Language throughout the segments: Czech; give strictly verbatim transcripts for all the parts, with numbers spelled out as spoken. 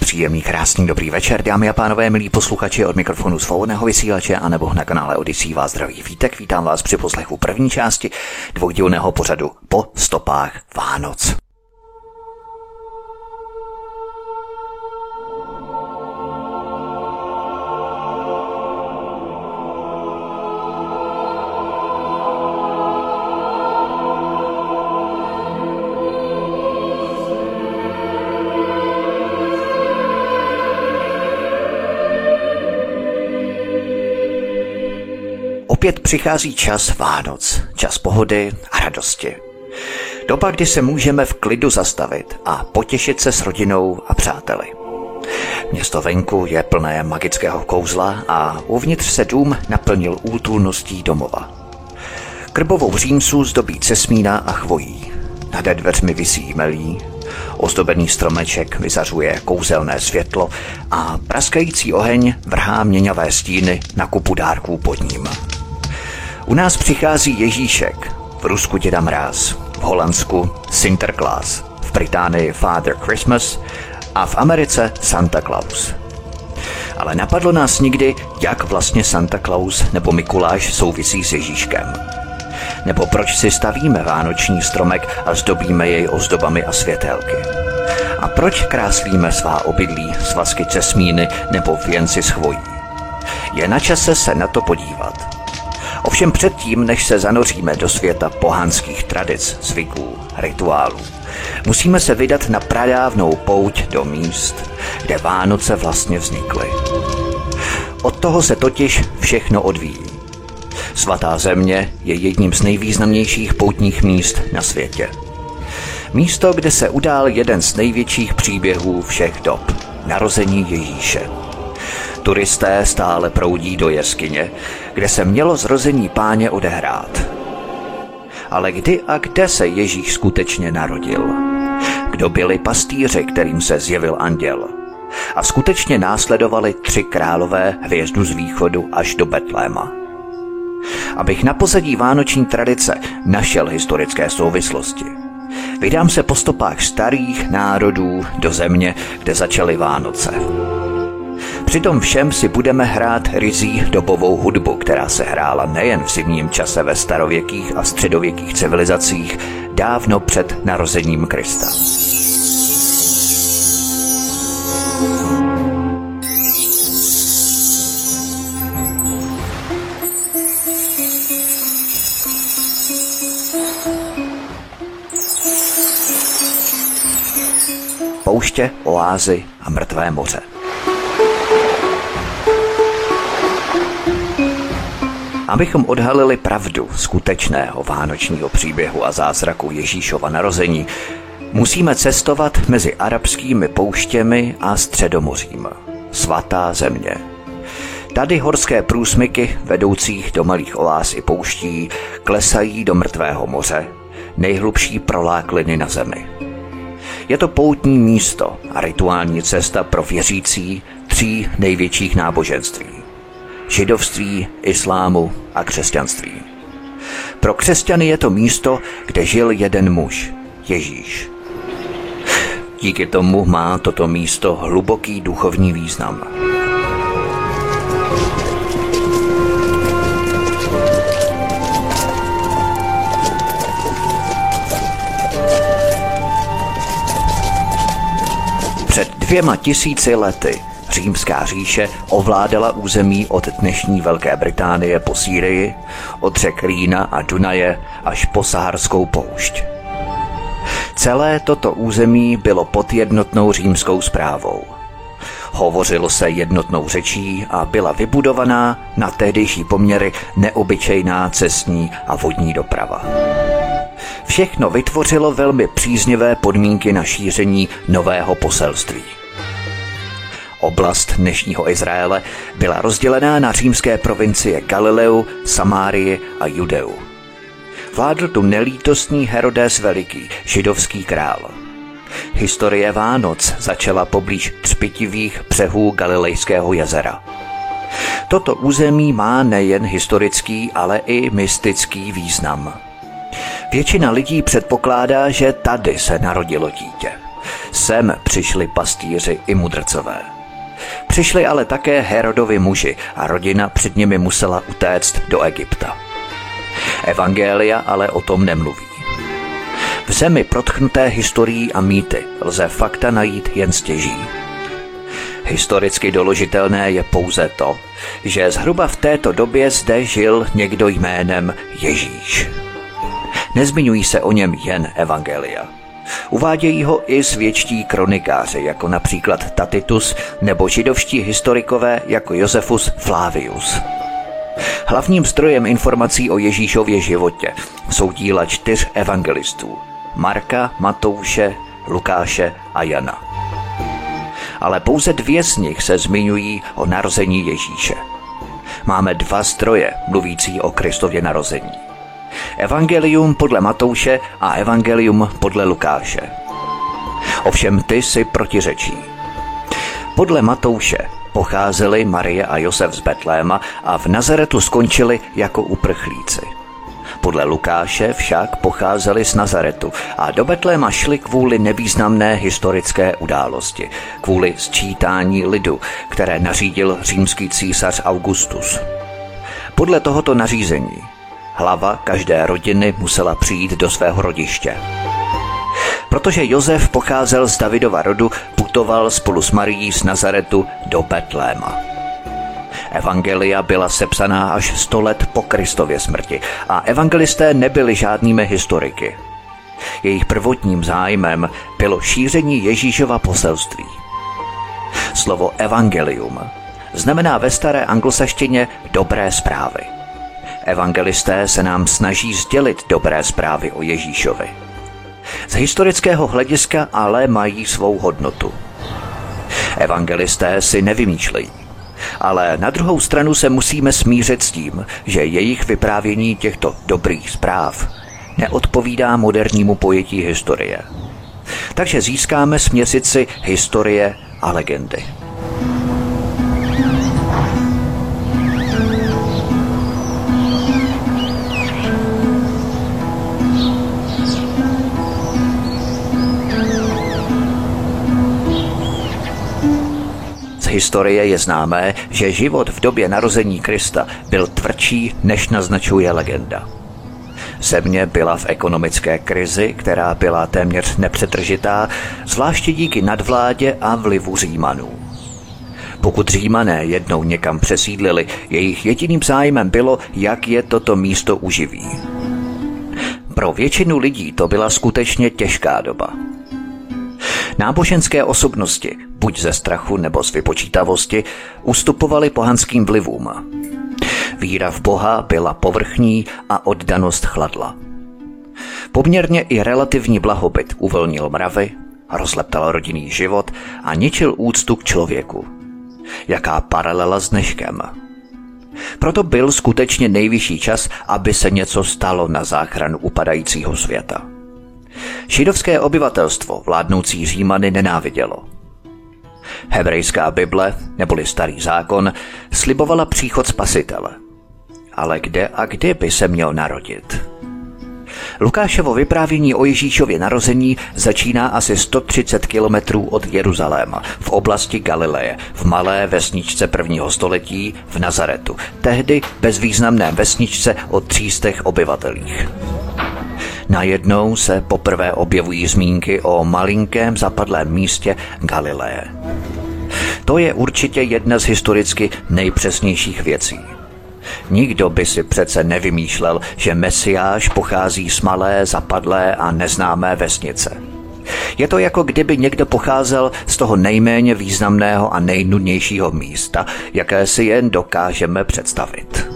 Příjemný, krásný, dobrý večer, dámy a pánové, milí posluchači, od mikrofonu Svobodného vysílače a nebo na kanále Odysee vás zdraví Vítek. Vítám vás při poslechu první části dvoudílného pořadu Po stopách Vánoc. Opět přichází čas Vánoc, čas pohody a radosti. Doba, kdy se můžeme v klidu zastavit a potěšit se s rodinou a přáteli. Město venku je plné magického kouzla a uvnitř se dům naplnil útulností domova. Krbovou římsu zdobí cesmína a chvojí. Nade dveřmi visí jmelí, ozdobený stromeček vyzařuje kouzelné světlo a praskající oheň vrhá měňavé stíny na kupu dárků pod ním. U nás přichází Ježíšek, v Rusku Děda Mráz, v Holandsku Sinterklaas, v Británii Father Christmas a v Americe Santa Claus. Ale napadlo nás nikdy, jak vlastně Santa Claus nebo Mikuláš souvisí s Ježíškem. Nebo proč si stavíme vánoční stromek a zdobíme jej ozdobami a světélky. A proč kráslíme svá obydlí, svazky cesmíny nebo věnci z chvojí. Je na čase se na to podívat. Ovšem předtím, než se zanoříme do světa pohanských tradic, zvyků, rituálů, musíme se vydat na pradávnou pouť do míst, kde Vánoce vlastně vznikly. Od toho se totiž všechno odvíjí. Svatá země je jedním z nejvýznamnějších poutních míst na světě. Místo, kde se udál jeden z největších příběhů všech dob – narození Ježíše. Turisté stále proudí do jeskyně, kde se mělo zrození Páně odehrát. Ale kdy a kde se Ježíš skutečně narodil? Kdo byli pastýři, kterým se zjevil anděl? A skutečně následovali tři králové hvězdu z východu až do Betléma. Abych na pozadí vánoční tradice našel historické souvislosti, vydám se po stopách starých národů do země, kde začaly Vánoce. Přitom všem si budeme hrát ryzí dobovou hudbu, která se hrála nejen v zimním čase ve starověkých a středověkých civilizacích dávno před narozením Krista. Pouště, oázy a mrtvé moře. Abychom odhalili pravdu skutečného vánočního příběhu a zázraku Ježíšova narození, musíme cestovat mezi arabskými pouštěmi a Středomořím. Svatá země. Tady horské průsmyky vedoucích do malých oáz i pouští klesají do mrtvého moře, nejhlubší prolákliny na zemi. Je to poutní místo a rituální cesta pro věřící tří největších náboženství. Židovství, islámu a křesťanství. Pro křesťany je to místo, kde žil jeden muž, Ježíš. Díky tomu má toto místo hluboký duchovní význam. Před dvěma tisíci lety Římská říše ovládala území od dnešní Velké Británie po Sýrii, od řek Rýna a Dunaje až po Saharskou poušť. Celé toto území bylo pod jednotnou římskou správou. Hovořilo se jednotnou řečí a byla vybudovaná na tehdejší poměry neobyčejná cestní a vodní doprava. Všechno vytvořilo velmi příznivé podmínky na šíření nového poselství. Oblast dnešního Izraele byla rozdělená na římské provincie Galileu, Samárii a Judeu. vládl tu nelítostný Herodes Veliký, židovský král. Historie Vánoc začala poblíž třpitivých břehů Galilejského jezera. Toto území má nejen historický, ale i mystický význam. Většina lidí předpokládá, že tady se narodilo dítě. Sem přišli pastýři i mudrcové. Přišli ale také Herodovi muži a rodina před nimi musela utéct do Egypta. Evangelia ale o tom nemluví. V zemi protchnuté historií a mýty lze fakta najít jen stěží. Historicky doložitelné je pouze to, že zhruba v této době zde žil někdo jménem Ježíš. Nezmiňují se o něm jen evangelia. Uvádějí ho i svědčtí kronikáři, jako například Tacitus, nebo židovští historikové jako Josefus Flavius. Hlavním zdrojem informací o Ježíšově životě jsou díla čtyř evangelistů – Marka, Matouše, Lukáše a Jana. Ale pouze dvě z nich se zmiňují o narození Ježíše. Máme dva zdroje mluvící o Kristově narození. Evangelium podle Matouše a Evangelium podle Lukáše. Ovšem ty si protiřečí. Podle Matouše pocházeli Marie a Josef z Betléma a v Nazaretu skončili jako uprchlíci. Podle Lukáše však pocházeli z Nazaretu a do Betléma šli kvůli nevýznamné historické události, kvůli sčítání lidu, které nařídil římský císař Augustus. Podle tohoto nařízení hlava každé rodiny musela přijít do svého rodiště. Protože Josef pocházel z Davidova rodu, putoval spolu s Marií z Nazaretu do Betléma. Evangelia byla sepsaná až sto let po Kristově smrti a evangelisté nebyli žádnými historiky. Jejich prvotním zájmem bylo šíření Ježíšova poselství. Slovo evangelium znamená ve staré anglosaštině dobré zprávy. Evangelisté se nám snaží sdělit dobré zprávy o Ježíšovi. Z historického hlediska ale mají svou hodnotu. Evangelisté si nevymýšlejí, ale na druhou stranu se musíme smířit s tím, že jejich vyprávění těchto dobrých zpráv neodpovídá modernímu pojetí historie. Takže získáme směsici historie a legendy. Historie je známé, že život v době narození Krista byl tvrdší, než naznačuje legenda. Země byla v ekonomické krizi, která byla téměř nepřetržitá, zvláště díky nadvládě a vlivu Římanů. Pokud Římané jednou někam přesídlili, jejich jediným zájmem bylo, jak je toto místo uživí. Pro většinu lidí to byla skutečně těžká doba. Náboženské osobnosti, buď ze strachu nebo z vypočítavosti, ustupovali pohanským vlivům. Víra v Boha byla povrchní a oddanost chladla. Poměrně i relativní blahobyt uvolnil mravy, rozleptal rodinný život a ničil úctu k člověku. Jaká paralela s dneškem. Proto byl skutečně nejvyšší čas, aby se něco stalo na záchranu upadajícího světa. Židovské obyvatelstvo vládnoucí Římany nenávidělo. Hebrejská Bible, neboli Starý zákon, slibovala příchod Spasitele. Ale kde a kdy by se měl narodit? Lukášovo vyprávění o Ježíšově narození začíná asi sto třicet kilometrů od Jeruzaléma, v oblasti Galileje, v malé vesničce prvního století v Nazaretu, tehdy bezvýznamné vesničce o třístech obyvatelích. Najednou se poprvé objevují zmínky o malinkém zapadlém místě Galileje. To je určitě jedna z historicky nejpřesnějších věcí. Nikdo by si přece nevymýšlel, že Mesiáš pochází z malé, zapadlé a neznámé vesnice. Je to, jako kdyby někdo pocházel z toho nejméně významného a nejnudnějšího místa, jaké si jen dokážeme představit.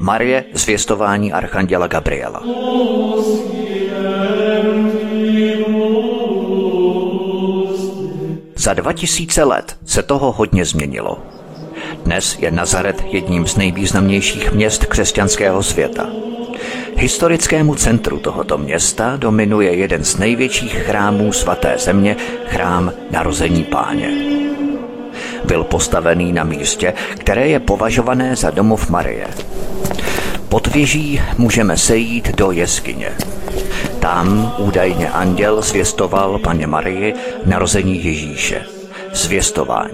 Marie, zvěstování archanděla Gabriela. Za dva tisíce let se toho hodně změnilo. Dnes je Nazaret jedním z nejvýznamnějších měst křesťanského světa. Historickému centru tohoto města dominuje jeden z největších chrámů svaté země, Chrám narození Páně. Byl postavený na místě, které je považované za domov Marie. Pod věží můžeme sejít do jeskyně. Tam údajně anděl zvěstoval paně Marii narození Ježíše. Zvěstování.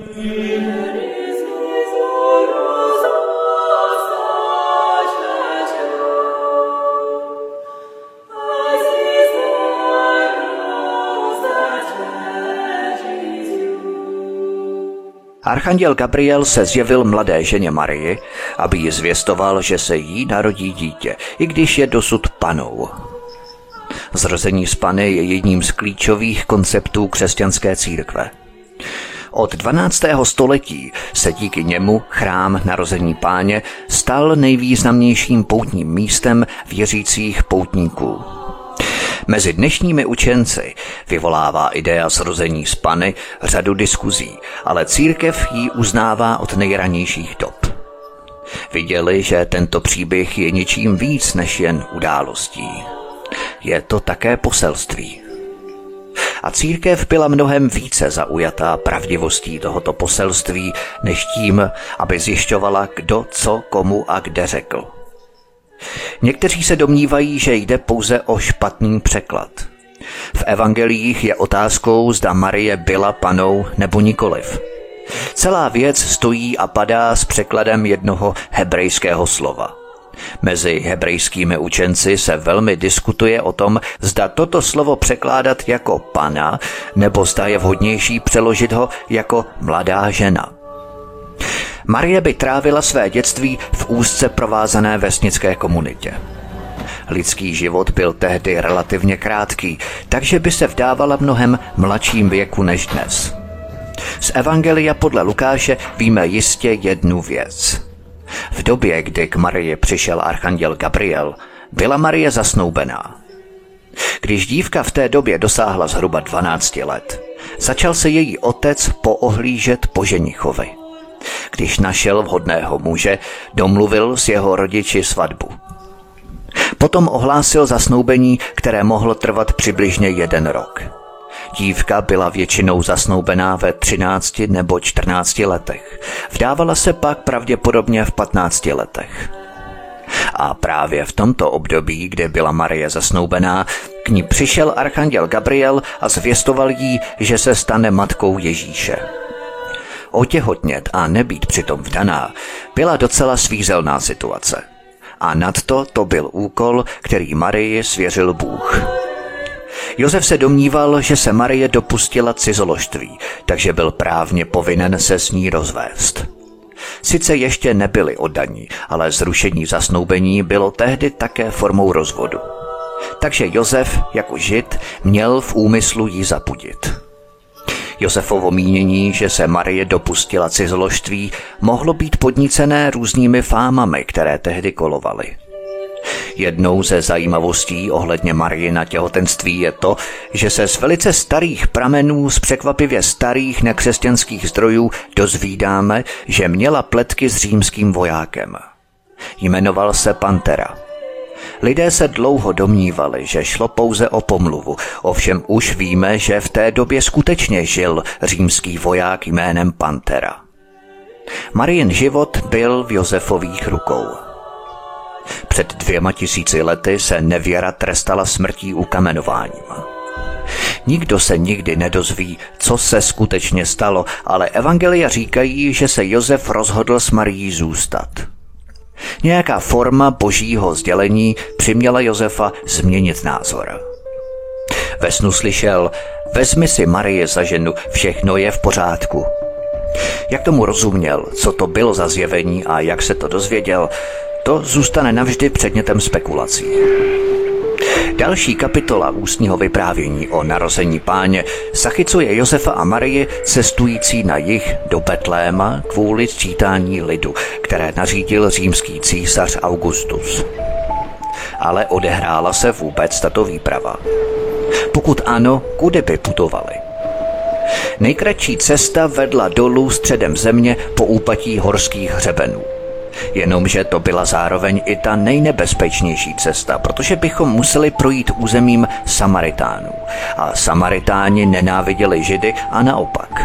Archanděl Gabriel se zjevil mladé ženě Marii, aby ji zvěstoval, že se jí narodí dítě, i když je dosud panou. Zrození z Panny je jedním z klíčových konceptů křesťanské církve. Od dvanáctého století se díky němu Chrám narození Páně stal nejvýznamnějším poutním místem věřících poutníků. Mezi dnešními učenci vyvolává idea zrození z Panny řadu diskuzí, ale církev ji uznává od nejranějších dob. Viděli, že tento příběh je ničím víc než jen událostí. Je to také poselství. A církev byla mnohem více zaujatá pravdivostí tohoto poselství, než tím, aby zjišťovala, kdo, co, komu a kde řekl. Někteří se domnívají, že jde pouze o špatný překlad. V evangeliích je otázkou, zda Marie byla panou nebo nikoliv. Celá věc stojí a padá s překladem jednoho hebrejského slova. Mezi hebrejskými učenci se velmi diskutuje o tom, zda toto slovo překládat jako pana, nebo zda je vhodnější přeložit ho jako mladá žena. Marie by trávila své dětství v úzce provázané vesnické komunitě. Lidský život byl tehdy relativně krátký, takže by se vdávala mnohem mladším věku než dnes. Z evangelia podle Lukáše víme jistě jednu věc. V době, kdy k Marii přišel archanděl Gabriel, byla Marie zasnoubená. Když dívka v té době dosáhla zhruba dvanácti let, začal se její otec poohlížet po ženichovi. Když našel vhodného muže, domluvil s jeho rodiči svatbu. Potom ohlásil zasnoubení, které mohlo trvat přibližně jeden rok. Dívka byla většinou zasnoubená ve třinácti nebo čtrnácti letech. Vdávala se pak pravděpodobně v patnácti letech. A právě v tomto období, kdy byla Marie zasnoubená, k ní přišel archanděl Gabriel a zvěstoval jí, že se stane matkou Ježíše. Otěhotnět a nebýt přitom vdaná byla docela svízelná situace. A nadto to byl úkol, který Marii svěřil Bůh. Josef se domníval, že se Marie dopustila cizoložství, takže byl právně povinen se s ní rozvést. Sice ještě nebyli oddaní, ale zrušení zasnoubení bylo tehdy také formou rozvodu. Takže Josef, jako žid, měl v úmyslu ji zapudit. Josefovo mínění, že se Marie dopustila cizoložství, mohlo být podnícené různými fámami, které tehdy kolovaly. Jednou ze zajímavostí ohledně Mariina těhotenství je to, že se z velice starých pramenů z překvapivě starých nekřesťanských zdrojů dozvídáme, že měla pletky s římským vojákem. Jmenoval se Pantera. Lidé se dlouho domnívali, že šlo pouze o pomluvu, ovšem už víme, že v té době skutečně žil římský voják jménem Pantera. Mariin život byl v Josefových rukou. Před dvěma tisíci lety se nevěra trestala smrtí ukamenováním. Nikdo se nikdy nedozví, co se skutečně stalo, ale evangelia říkají, že se Josef rozhodl s Marií zůstat. Nějaká forma božího sdělení přiměla Josefa změnit názor. Ve snu slyšel: vezmi si Marii za ženu, všechno je v pořádku. Jak tomu rozuměl, co to bylo za zjevení a jak se to dozvěděl, to zůstane navždy předmětem spekulací. Další kapitola ústního vyprávění o narození Páně zachycuje Josefa a Marii cestující na jih do Betléma kvůli sčítání lidu, které nařídil římský císař Augustus. Ale odehrála se vůbec tato výprava? Pokud ano, kudy by putovali? Nejkratší cesta vedla dolů středem země po úpatí horských hřebenů. Jenomže to byla zároveň i ta nejnebezpečnější cesta, protože bychom museli projít územím Samaritánů. A Samaritáni nenáviděli Židy a naopak.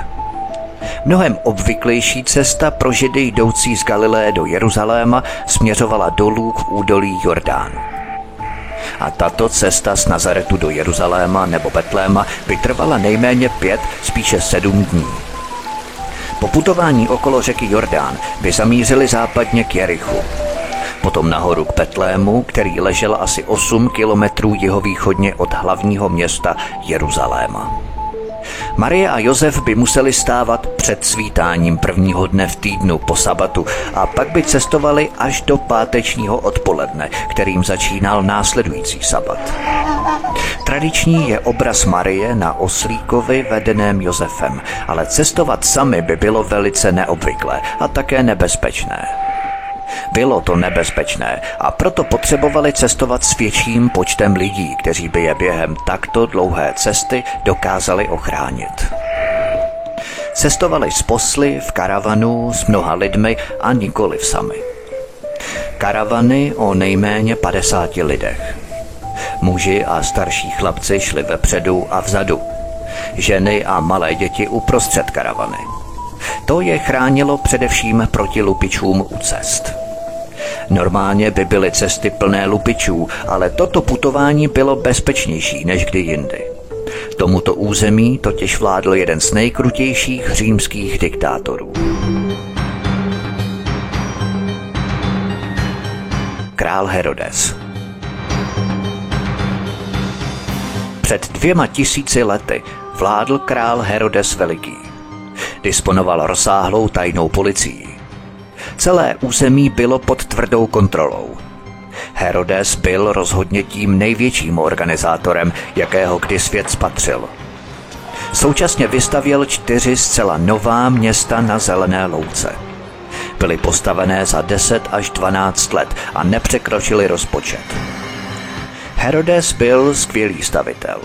Mnohem obvyklejší cesta pro Židy jdoucí z Galileje do Jeruzaléma směřovala dolů k údolí Jordánu. A tato cesta z Nazaretu do Jeruzaléma nebo Betléma by trvala nejméně pět, spíše sedm dní. Po putování okolo řeky Jordán by zamířili západně k Jerichu. Potom nahoru k Betlému, který ležel asi osm kilometrů jihovýchodně od hlavního města Jeruzaléma. Marie a Josef by museli stávat před svítáním prvního dne v týdnu po sabatu a pak by cestovali až do pátečního odpoledne, kterým začínal následující sabat. Tradiční je obraz Marie na oslíkovi vedeném Josefem, ale cestovat sami by bylo velice neobvyklé a také nebezpečné. Bylo to nebezpečné a proto potřebovali cestovat s větším počtem lidí, kteří by je během takto dlouhé cesty dokázali ochránit. Cestovali s posly, v karavanu, s mnoha lidmi a nikoliv sami. Karavany o nejméně padesáti lidech. Muži a starší chlapci šli vepředu a vzadu. Ženy a malé děti uprostřed karavany. To je chránilo především proti lupičům u cest. Normálně by byly cesty plné lupičů, ale toto putování bylo bezpečnější než kdy jindy. Tomuto území totiž vládl jeden z nejkrutějších římských diktátorů. Král Herodes. Před dvěma tisíci lety vládl král Herodes Veliký. Disponoval rozsáhlou tajnou policií. Celé území bylo pod tvrdou kontrolou. Herodes byl rozhodně tím největším organizátorem, jakého kdy svět spatřil. Současně vystavěl čtyři zcela nová města na zelené louce. Byly postavené za deset až dvanáct let a nepřekročily rozpočet. Herodes byl skvělý stavitel.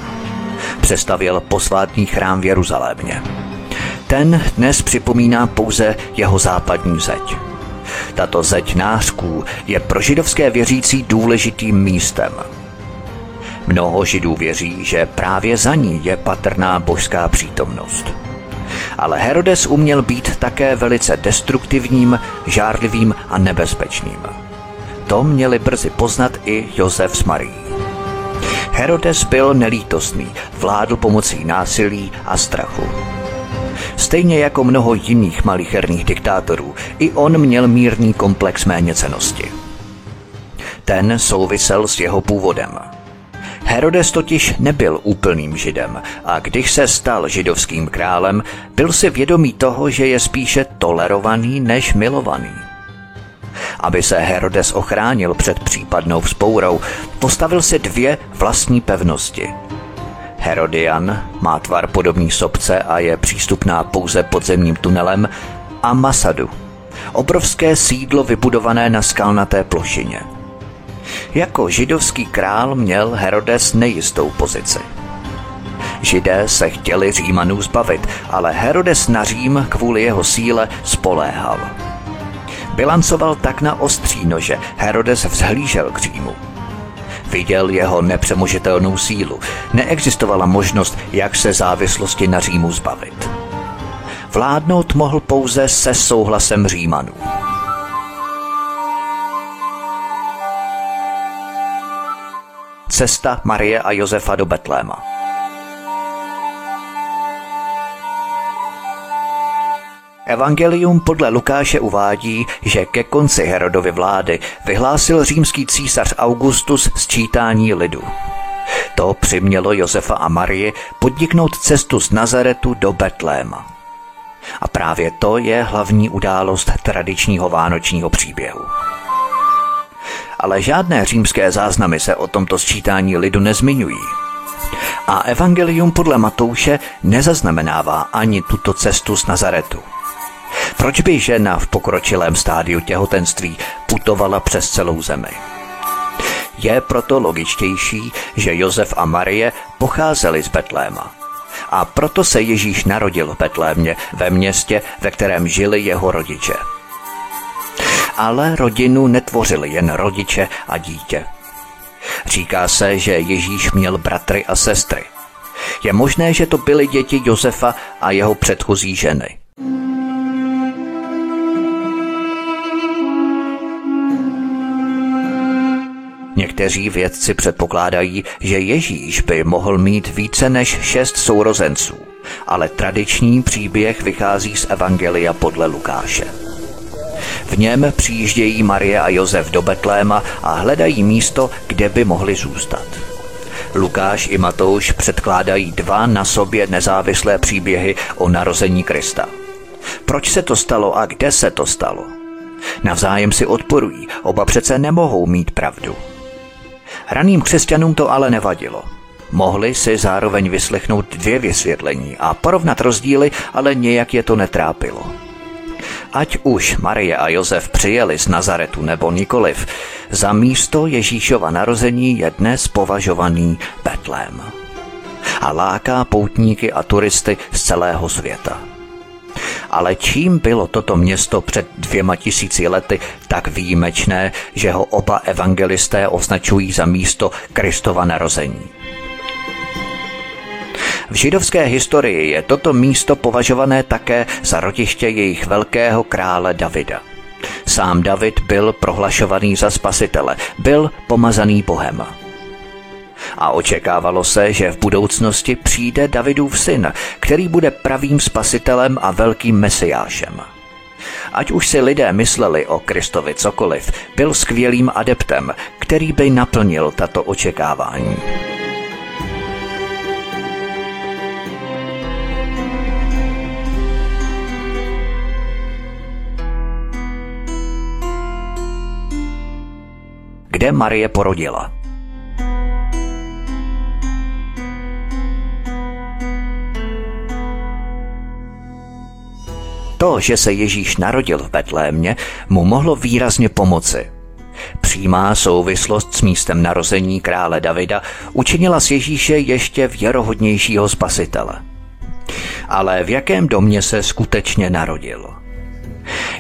Přestavěl posvátný chrám v Jeruzalémě. Ten dnes připomíná pouze jeho západní zeď. Tato zeď nářků je pro židovské věřící důležitým místem. Mnoho židů věří, že právě za ní je patrná božská přítomnost. Ale Herodes uměl být také velice destruktivním, žárlivým a nebezpečným. To měli brzy poznat i Josef s Marií. Herodes byl nelítostný, vládl pomocí násilí a strachu. Stejně jako mnoho jiných malicherných diktátorů, i on měl mírný komplex méněcenosti. Ten souvisel s jeho původem. Herodes totiž nebyl úplným židem a když se stal židovským králem, byl si vědomý toho, že je spíše tolerovaný než milovaný. Aby se Herodes ochránil před případnou vzpourou, postavil si dvě vlastní pevnosti. Herodian má tvar podobný sopce a je přístupná pouze podzemním tunelem a Masadu, obrovské sídlo vybudované na skalnaté plošině. Jako židovský král měl Herodes nejistou pozici. Židé se chtěli Římanů zbavit, ale Herodes na Řím kvůli jeho síle spoléhal. Bilancoval tak na ostří nože, Herodes vzhlížel k Římu. Viděl jeho nepřemožitelnou sílu. Neexistovala možnost, jak se závislosti na Římu zbavit. Vládnout mohl pouze se souhlasem Římanů. Cesta Marie a Josefa do Betléma. Evangelium podle Lukáše uvádí, že ke konci Herodovy vlády vyhlásil římský císař Augustus sčítání lidu. To přimělo Josefa a Marii podniknout cestu z Nazaretu do Betléma. A právě to je hlavní událost tradičního vánočního příběhu. Ale žádné římské záznamy se o tomto sčítání lidu nezmiňují. A Evangelium podle Matouše nezaznamenává ani tuto cestu z Nazaretu. Proč by žena v pokročilém stádiu těhotenství putovala přes celou zemi? Je proto logičtější, že Josef a Marie pocházeli z Betléma a proto se Ježíš narodil v Betlémě, ve městě, ve kterém žili jeho rodiče. Ale rodinu netvořili jen rodiče a dítě. Říká se, že Ježíš měl bratry a sestry. Je možné, že to byly děti Josefa a jeho předchozí ženy. Někteří vědci předpokládají, že Ježíš by mohl mít více než šest sourozenců, ale tradiční příběh vychází z Evangelia podle Lukáše. V něm přijíždějí Marie a Josef do Betléma a hledají místo, kde by mohli zůstat. Lukáš i Matouš předkládají dva na sobě nezávislé příběhy o narození Krista. Proč se to stalo a kde se to stalo? Navzájem si odporují, oba přece nemohou mít pravdu. Raným křesťanům to ale nevadilo. Mohli si zároveň vyslechnout dvě vysvětlení a porovnat rozdíly, ale nějak je to netrápilo. Ať už Marie a Josef přijeli z Nazaretu nebo nikoliv, za místo Ježíšova narození je dnes považovaný Betlém. A láká poutníky a turisty z celého světa. Ale čím bylo toto město před dvěma tisíci lety tak výjimečné, že ho oba evangelisté označují za místo Kristova narození? V židovské historii je toto místo považované také za rodiště jejich velkého krále Davida. Sám David byl prohlašovaný za spasitele, byl pomazaný Bohem. A očekávalo se, že v budoucnosti přijde Davidův syn, který bude pravým spasitelem a velkým mesiášem. Ať už si lidé mysleli o Kristovi cokoliv, byl skvělým adeptem, který by naplnil tato očekávání. Kde Marie porodila? To, že se Ježíš narodil v Betlémě, mu mohlo výrazně pomoci. Přímá souvislost s místem narození krále Davida učinila z Ježíše ještě věrohodnějšího spasitele. Ale v jakém domě se skutečně narodil?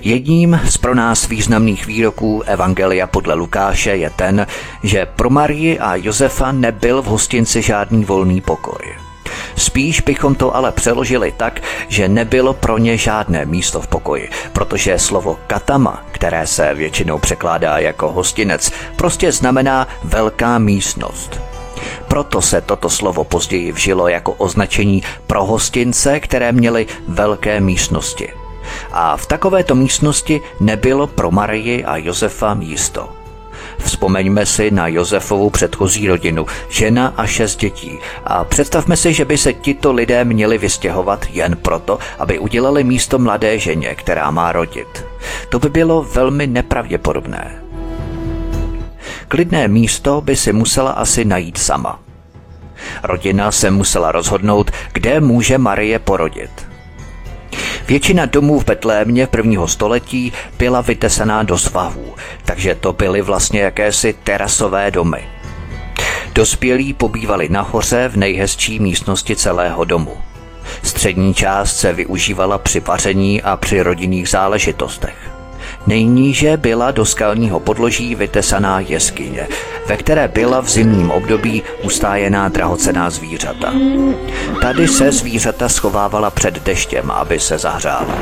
Jedním z pro nás významných výroků Evangelia podle Lukáše je ten, že pro Marii a Josefa nebyl v hostinci žádný volný pokoj. Spíš bychom to ale přeložili tak, že nebylo pro ně žádné místo v pokoji, protože slovo katama, které se většinou překládá jako hostinec, prostě znamená velká místnost. Proto se toto slovo později vžilo jako označení pro hostince, které měly velké místnosti. A v takovéto místnosti nebylo pro Marii a Josefa místo. Vzpomeňme si na Josefovu předchozí rodinu, žena a šest dětí, a představme si, že by se tito lidé měli vystěhovat jen proto, aby udělali místo mladé ženě, která má rodit. To by bylo velmi nepravděpodobné. Klidné místo by si musela asi najít sama. Rodina se musela rozhodnout, kde může Marie porodit. Většina domů v Betlémě prvního století byla vytesaná do svahů, takže to byly vlastně jakési terasové domy. Dospělí pobývali nahoře v nejhezčí místnosti celého domu. Střední část se využívala při vaření a při rodinných záležitostech. Nejníže byla do skalního podloží vytesaná jeskyně, ve které byla v zimním období ustájená drahocenná zvířata. Tady se zvířata schovávala před deštěm, aby se zahřála.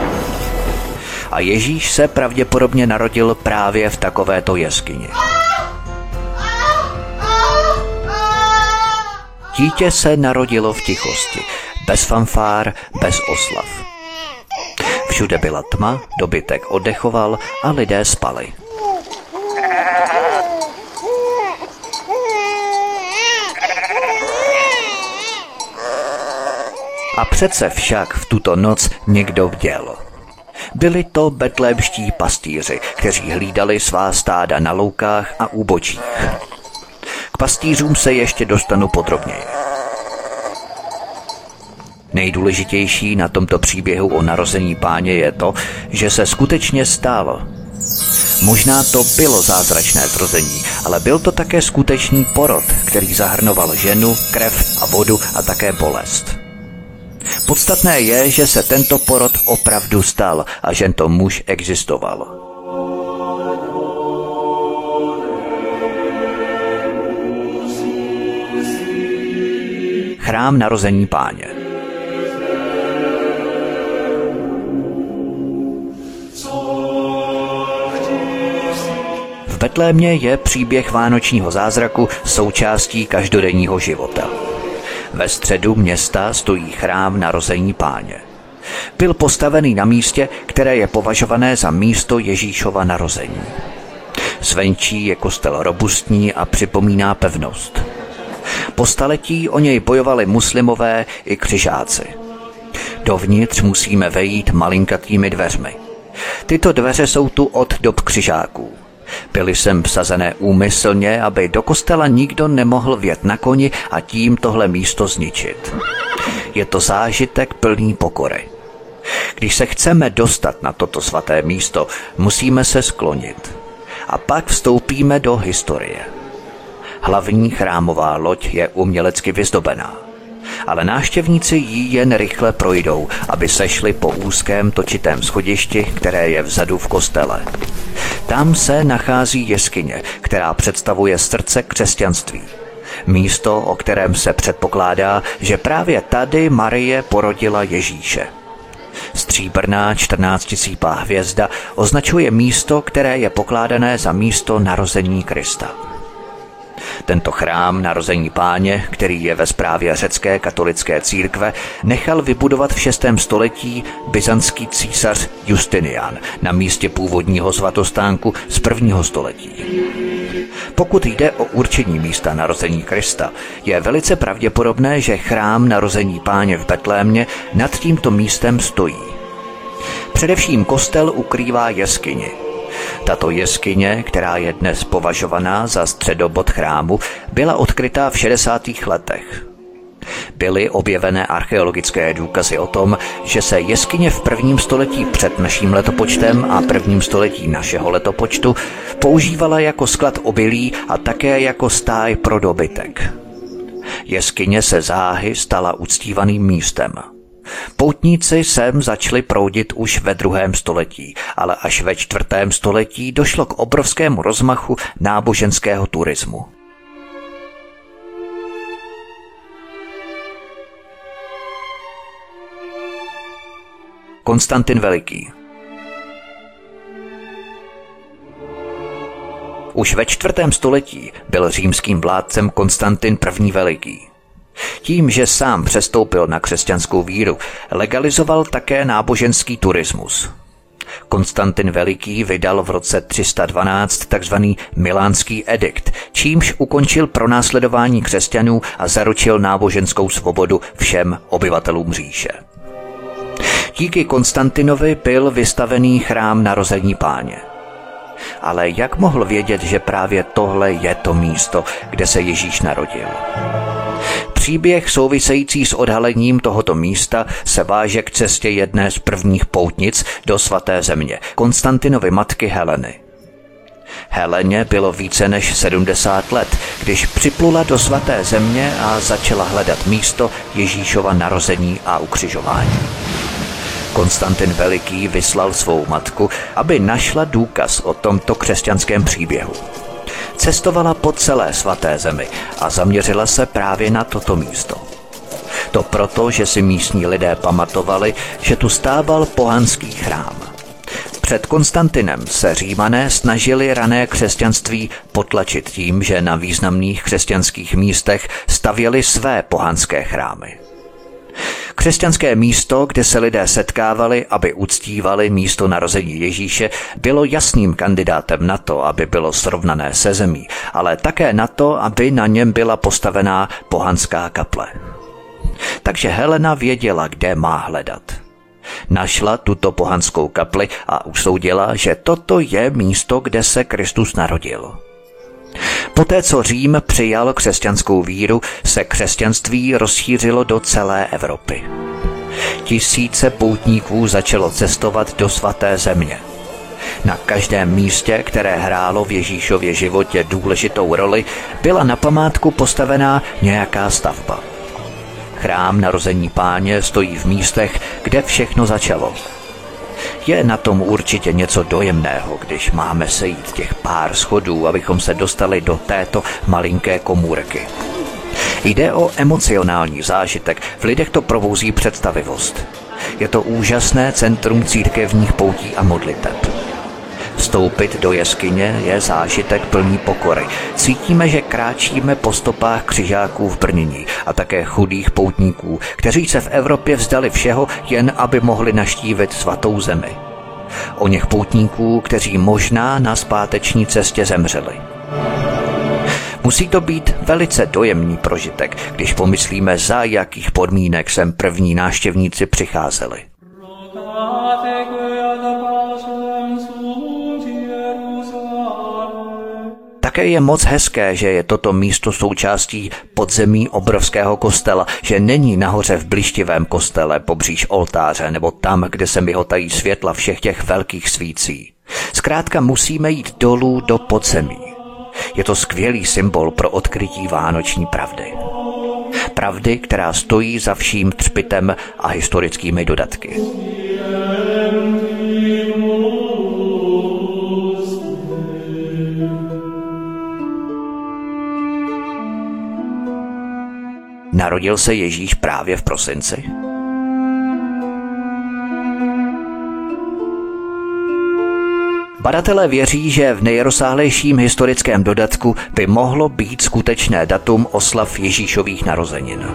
A Ježíš se pravděpodobně narodil právě v takovéto jeskyni. Dítě se narodilo v tichosti, bez fanfár, bez oslav. Všude byla tma, dobytek oddechoval a lidé spali. A přece však v tuto noc někdo bděl. Byli to betlémští pastýři, kteří hlídali svá stáda na loukách a úbočích. K pastýřům se ještě dostanu podrobněji. Nejdůležitější na tomto příběhu o narození Páně je to, že se skutečně stalo. Možná to bylo zázračné zrození, ale byl to také skutečný porod, který zahrnoval ženu, krev a vodu a také bolest. Podstatné je, že se tento porod opravdu stal a že tento muž existoval. Chrám narození Páně. V Betlémě je příběh vánočního zázraku součástí každodenního života. Ve středu města stojí chrám narození Páně. Byl postavený na místě, které je považované za místo Ježíšova narození. Zvenčí je kostel robustní a připomíná pevnost. Po staletí o něj bojovali muslimové i křižáci. Dovnitř musíme vejít malinkatými dveřmi. Tyto dveře jsou tu od dob křižáků. Byly sem vsazené úmyslně, aby do kostela nikdo nemohl vjet na koni a tím tohle místo zničit. Je to zážitek plný pokory. Když se chceme dostat na toto svaté místo, musíme se sklonit. A pak vstoupíme do historie. Hlavní chrámová loď je umělecky vyzdobená, ale návštěvníci ji jen rychle projdou, aby sešli po úzkém točitém schodišti, které je vzadu v kostele. Tam se nachází jeskyně, která představuje srdce křesťanství. Místo, o kterém se předpokládá, že právě tady Marie porodila Ježíše. Stříbrná čtrnácticípá hvězda označuje místo, které je pokládané za místo narození Krista. Tento chrám narození Páně, který je ve správě řecké katolické církve, nechal vybudovat v šestém století byzantský císař Justinian na místě původního svatostánku z prvního století. Pokud jde o určení místa narození Krista, je velice pravděpodobné, že chrám narození Páně v Betlémě nad tímto místem stojí. Především kostel ukrývá jeskyni. Tato jeskyně, která je dnes považovaná za středobod chrámu, byla odkrytá v šedesátých letech. Byly objevené archeologické důkazy o tom, že se jeskyně v prvním století před naším letopočtem a prvním století našeho letopočtu používala jako sklad obilí a také jako stáj pro dobytek. Jeskyně se záhy stala uctívaným místem. Poutníci sem začali proudit už ve druhém století, ale až ve čtvrtém století došlo k obrovskému rozmachu náboženského turismu. Konstantin Veliký. Už ve čtvrtém století byl římským vládcem Konstantin první Veliký. Tím, že sám přestoupil na křesťanskou víru, legalizoval také náboženský turismus. Konstantin Veliký vydal v roce tři sta dvanáct tzv. Milánský edikt, čímž ukončil pronásledování křesťanů a zaručil náboženskou svobodu všem obyvatelům říše. Díky Konstantinovi byl vystavený chrám narození Páně. Ale jak mohl vědět, že právě tohle je to místo, kde se Ježíš narodil? Příběh související s odhalením tohoto místa se váže k cestě jedné z prvních poutnic do svaté země, Konstantinovy matky Heleny. Heleně bylo více než sedmdesát let, když připlula do svaté země a začala hledat místo Ježíšova narození a ukřižování. Konstantin Veliký vyslal svou matku, aby našla důkaz o tomto křesťanském příběhu. Cestovala po celé svaté zemi a zaměřila se právě na toto místo. To proto, že si místní lidé pamatovali, že tu stával pohanský chrám. Před Konstantinem se Římané snažili rané křesťanství potlačit tím, že na významných křesťanských místech stavěli své pohanské chrámy. Křesťanské místo, kde se lidé setkávali, aby uctívali místo narození Ježíše, bylo jasným kandidátem na to, aby bylo srovnané se zemí, ale také na to, aby na něm byla postavená pohanská kaple. Takže Helena věděla, kde má hledat. Našla tuto pohanskou kapli a usoudila, že toto je místo, kde se Kristus narodil. Poté, co Řím přijal křesťanskou víru, se křesťanství rozšířilo do celé Evropy. Tisíce poutníků začalo cestovat do svaté země. Na každém místě, které hrálo v Ježíšově životě důležitou roli, byla na památku postavená nějaká stavba. Chrám narození Páně stojí v místech, kde všechno začalo. Je na tom určitě něco dojemného, když máme sejít těch pár schodů, abychom se dostali do této malinké komůrky. Jde o emocionální zážitek, v lidech to probouzí představivost. Je to úžasné centrum církevních poutí a modliteb. Vstoupit do jeskyně je zážitek plný pokory. Cítíme, že kráčíme po stopách křižáků v brnění a také chudých poutníků, kteří se v Evropě vzdali všeho, jen aby mohli navštívit svatou zemi. O něch poutníků, kteří možná na zpáteční cestě zemřeli. Musí to být velice dojemný prožitek, když pomyslíme, za jakých podmínek sem první návštěvníci přicházeli. Také je moc hezké, že je toto místo součástí podzemí obrovského kostela, že není nahoře v blištivém kostele pobříž oltáře nebo tam, kde se myhotají světla všech těch velkých svící. Zkrátka musíme jít dolů do podzemí. Je to skvělý symbol pro odkrytí vánoční pravdy. Pravdy, která stojí za vším třpitem a historickými dodatky. Narodil se Ježíš právě v prosinci? Badatelé věří, že v nejrozsáhlejším historickém dodatku by mohlo být skutečné datum oslav Ježíšových narozenin.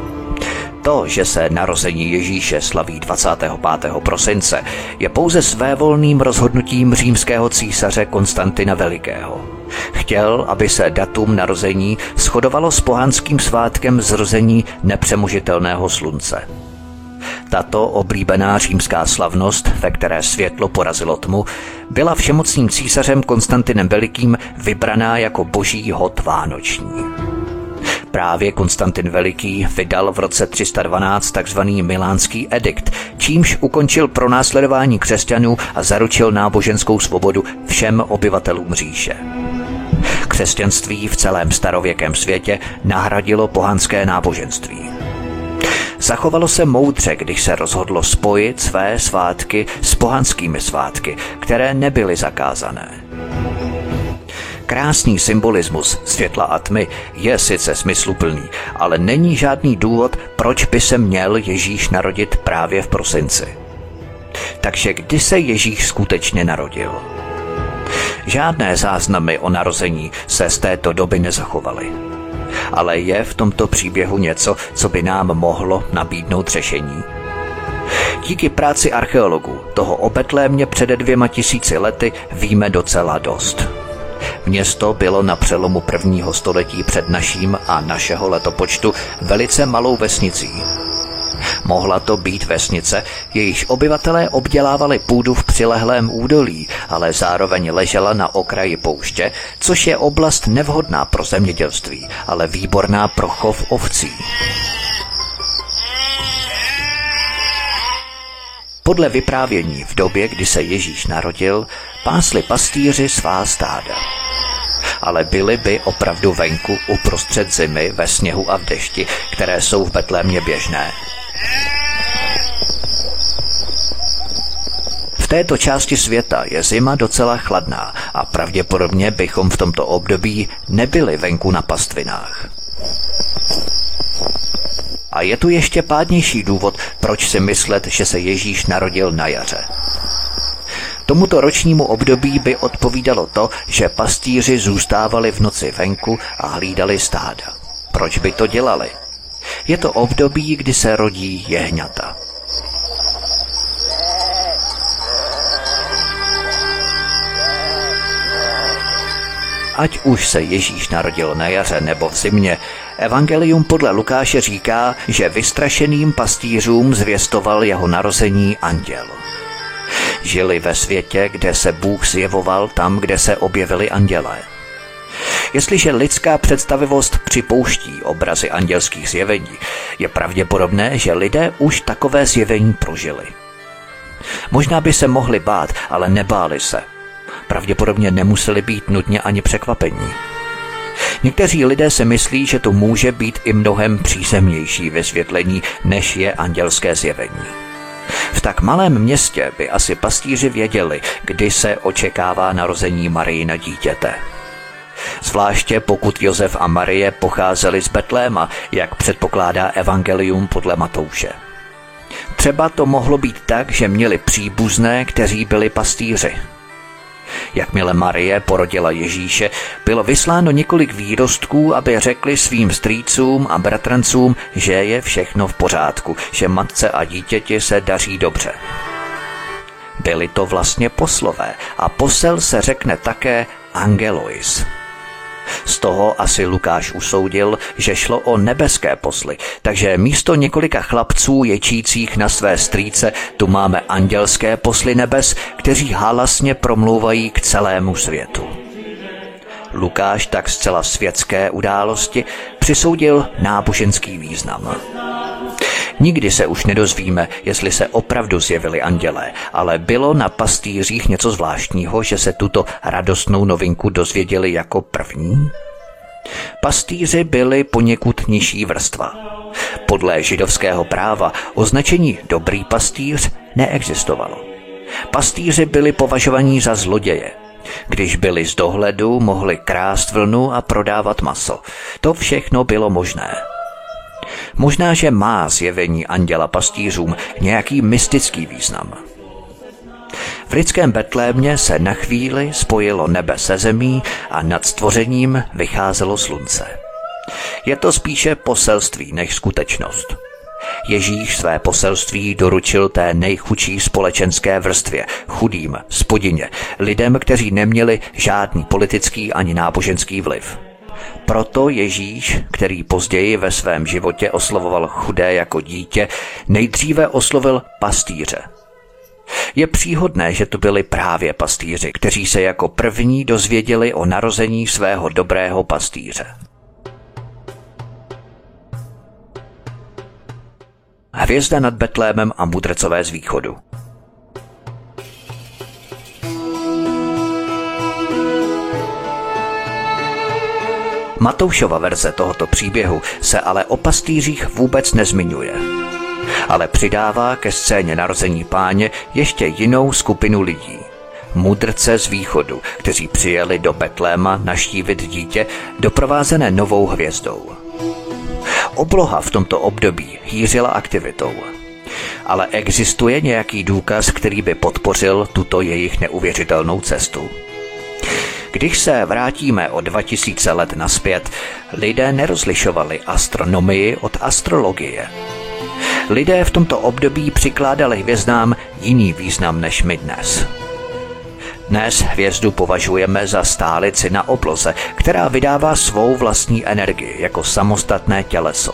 To, že se narození Ježíše slaví dvacátého pátého prosince, je pouze svévolným rozhodnutím římského císaře Konstantina Velikého. Chtěl, aby se datum narození shodovalo s pohanským svátkem zrození nepřemožitelného slunce. Tato oblíbená římská slavnost, ve které světlo porazilo tmu, byla všemocným císařem Konstantinem Velikým vybraná jako boží hod vánoční. Právě Konstantin Veliký vydal v roce tři sta dvanáct tzv. Milánský edikt, čímž ukončil pronásledování křesťanů a zaručil náboženskou svobodu všem obyvatelům říše. Křesťanství v celém starověkém světě nahradilo pohanské náboženství. Zachovalo se moudře, když se rozhodlo spojit své svátky s pohanskými svátky, které nebyly zakázané. Krásný symbolismus světla a tmy je sice smysluplný, ale není žádný důvod, proč by se měl Ježíš narodit právě v prosinci. Takže kdy se Ježíš skutečně narodil? Žádné záznamy o narození se z této doby nezachovaly. Ale je v tomto příběhu něco, co by nám mohlo nabídnout řešení? Díky práci archeologů toho o Betlémě před dvěma tisíci lety víme docela dost. Město bylo na přelomu prvního století před naším a našeho letopočtu velice malou vesnicí. Mohla to být vesnice, jejíž obyvatelé obdělávali půdu v přilehlém údolí, ale zároveň ležela na okraji pouště, což je oblast nevhodná pro zemědělství, ale výborná pro chov ovcí. Podle vyprávění v době, kdy se Ježíš narodil, pásli pastýři svá stáda. Ale byli by opravdu venku uprostřed zimy ve sněhu a v dešti, které jsou v Betlémě běžné. V této části světa je zima docela chladná a pravděpodobně bychom v tomto období nebyli venku na pastvinách. A je tu ještě pádnější důvod, proč si myslet, že se Ježíš narodil na jaře. Tomuto ročnímu období by odpovídalo to, že pastýři zůstávali v noci venku a hlídali stáda. Proč by to dělali? Je to období, kdy se rodí jehňata. Ať už se Ježíš narodil na jaře nebo v zimě, evangelium podle Lukáše říká, že vystrašeným pastýřům zvěstoval jeho narození anděl. Žili ve světě, kde se Bůh zjevoval tam, kde se objevili andělé. Jestliže lidská představivost připouští obrazy andělských zjevení, je pravděpodobné, že lidé už takové zjevení prožili. Možná by se mohli bát, ale nebáli se. Pravděpodobně nemuseli být nutně ani překvapení. Někteří lidé se myslí, že to může být i mnohem přízemnější vysvětlení, než je andělské zjevení. V tak malém městě by asi pastýři věděli, kdy se očekává narození Mariina dítěte. Zvláště pokud Josef a Marie pocházeli z Betléma, jak předpokládá evangelium podle Matouše. Třeba to mohlo být tak, že měli příbuzné, kteří byli pastýři. Jakmile Marie porodila Ježíše, bylo vysláno několik výrostků, aby řekli svým strýcům a bratrancům, že je všechno v pořádku, že matce a dítěti se daří dobře. Byli to vlastně poslové a posel se řekne také angelois. Z toho asi Lukáš usoudil, že šlo o nebeské posly, takže místo několika chlapců ječících na své strýce tu máme andělské posly nebes, kteří halasně promlouvají k celému světu. Lukáš tak zcela světské události přisoudil náboženský význam. Nikdy se už nedozvíme, jestli se opravdu zjevili andělé, ale bylo na pastýřích něco zvláštního, že se tuto radostnou novinku dozvěděli jako první? Pastýři byli poněkud nižší vrstva. Podle židovského práva označení dobrý pastýř neexistovalo. Pastýři byli považovaní za zloděje. Když byli z dohledu, mohli krást vlnu a prodávat maso. To všechno bylo možné. Možná, že má zjevení anděla pastýřům nějaký mystický význam. V lidském Betlémě se na chvíli spojilo nebe se zemí a nad stvořením vycházelo slunce. Je to spíše poselství než skutečnost. Ježíš své poselství doručil té nejchudší společenské vrstvě, chudým, spodině, lidem, kteří neměli žádný politický ani náboženský vliv. Proto Ježíš, který později ve svém životě oslovoval chudé jako dítě, nejdříve oslovil pastýře. Je příhodné, že to byli právě pastýři, kteří se jako první dozvěděli o narození svého dobrého pastýře. Hvězda nad Betlémem a mudrcové z východu. Matoušova verze tohoto příběhu se ale o pastýřích vůbec nezmiňuje, ale přidává ke scéně narození Páně ještě jinou skupinu lidí. Mudrce z východu, kteří přijeli do Betléma navštívit dítě, doprovázené novou hvězdou. Obloha v tomto období hýřila aktivitou, ale existuje nějaký důkaz, který by podpořil tuto jejich neuvěřitelnou cestu. Když se vrátíme o dva tisíce let nazpět, lidé nerozlišovali astronomii od astrologie. Lidé v tomto období přikládali hvězdám jiný význam než my dnes. Dnes hvězdu považujeme za stálici na obloze, která vydává svou vlastní energii jako samostatné těleso.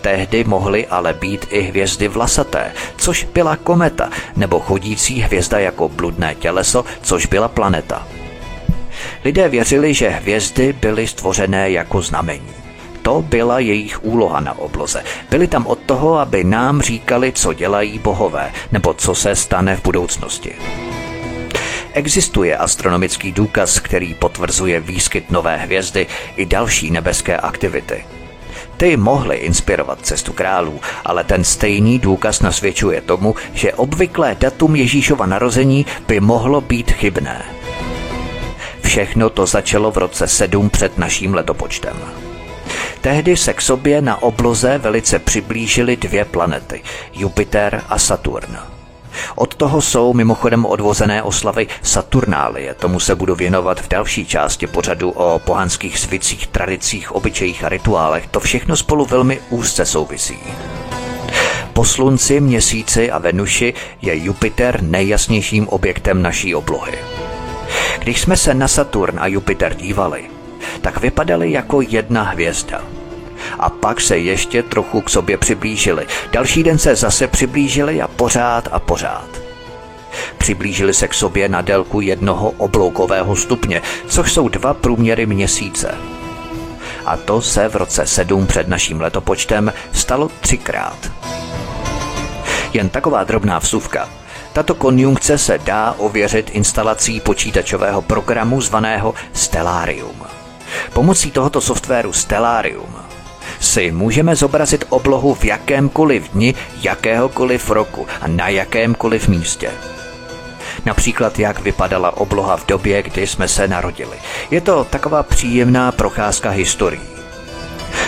Tehdy mohly ale být i hvězdy vlasaté, což byla kometa, nebo chodící hvězda jako bludné těleso, což byla planeta. Lidé věřili, že hvězdy byly stvořené jako znamení. To byla jejich úloha na obloze. Byli tam od toho, aby nám říkali, co dělají bohové, nebo co se stane v budoucnosti. Existuje astronomický důkaz, který potvrzuje výskyt nové hvězdy i další nebeské aktivity. Ty mohly inspirovat cestu králů, ale ten stejný důkaz nasvědčuje tomu, že obvyklé datum Ježíšova narození by mohlo být chybné. Všechno to začalo v roce sedm před naším letopočtem. Tehdy se k sobě na obloze velice přiblížily dvě planety, Jupiter a Saturn. Od toho jsou mimochodem odvozené oslavy Saturnálie, tomu se budu věnovat v další části pořadu o pohanských svicích, tradicích, obyčejích a rituálech, to všechno spolu velmi úzce souvisí. Po slunci, měsíci a Venuši je Jupiter nejjasnějším objektem naší oblohy. Když jsme se na Saturn a Jupiter dívali, tak vypadaly jako jedna hvězda. A pak se ještě trochu k sobě přiblížili. Další den se zase přiblížili a pořád a pořád. Přiblížili se k sobě na délku jednoho obloukového stupně, což jsou dva průměry měsíce. A to se v roce sedm před naším letopočtem stalo třikrát. Jen taková drobná vsuvka. Tato konjunkce se dá ověřit instalací počítačového programu zvaného Stellarium. Pomocí tohoto softwaru Stellarium si můžeme zobrazit oblohu v jakémkoliv dni, jakéhokoliv roku a na jakémkoliv místě. Například jak vypadala obloha v době, kdy jsme se narodili. Je to taková příjemná procházka historií.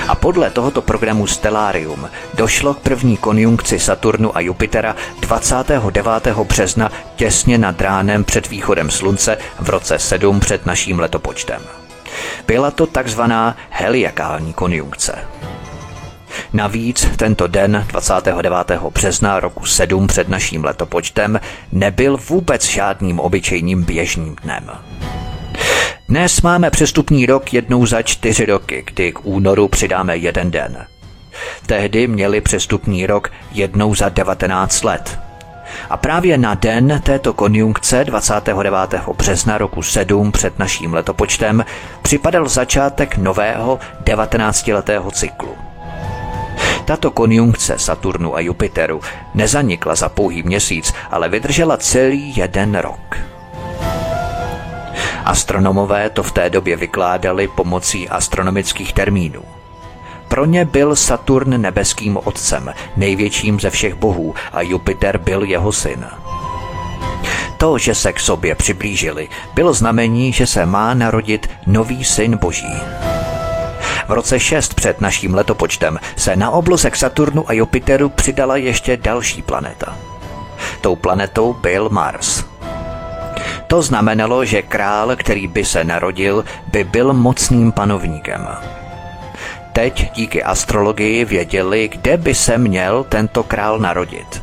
A podle tohoto programu Stellarium došlo k první konjunkci Saturnu a Jupitera dvacátého devátého března těsně nad ránem před východem slunce v roce sedm před naším letopočtem. Byla to takzvaná heliakální konjunkce. Navíc tento den dvacátého devátého března roku sedm před naším letopočtem nebyl vůbec žádným obyčejným běžným dnem. Dnes máme přestupní rok jednou za čtyři roky, kdy k únoru přidáme jeden den. Tehdy měli přestupní rok jednou za devatenáct let. A právě na den této konjunkce dvacátého devátého března roku sedm před naším letopočtem připadal začátek nového devatenáctiletého cyklu. Tato konjunkce Saturnu a Jupiteru nezanikla za pouhý měsíc, ale vydržela celý jeden rok. Astronomové to v té době vykládali pomocí astronomických termínů. Pro ně byl Saturn nebeským otcem, největším ze všech bohů, a Jupiter byl jeho syn. To, že se k sobě přiblížili, bylo znamení, že se má narodit nový syn boží. V roce šest před naším letopočtem se na obloze k Saturnu a Jupiteru přidala ještě další planeta. Tou planetou byl Mars. To znamenalo, že král, který by se narodil, by byl mocným panovníkem. Teď díky astrologii věděli, kde by se měl tento král narodit.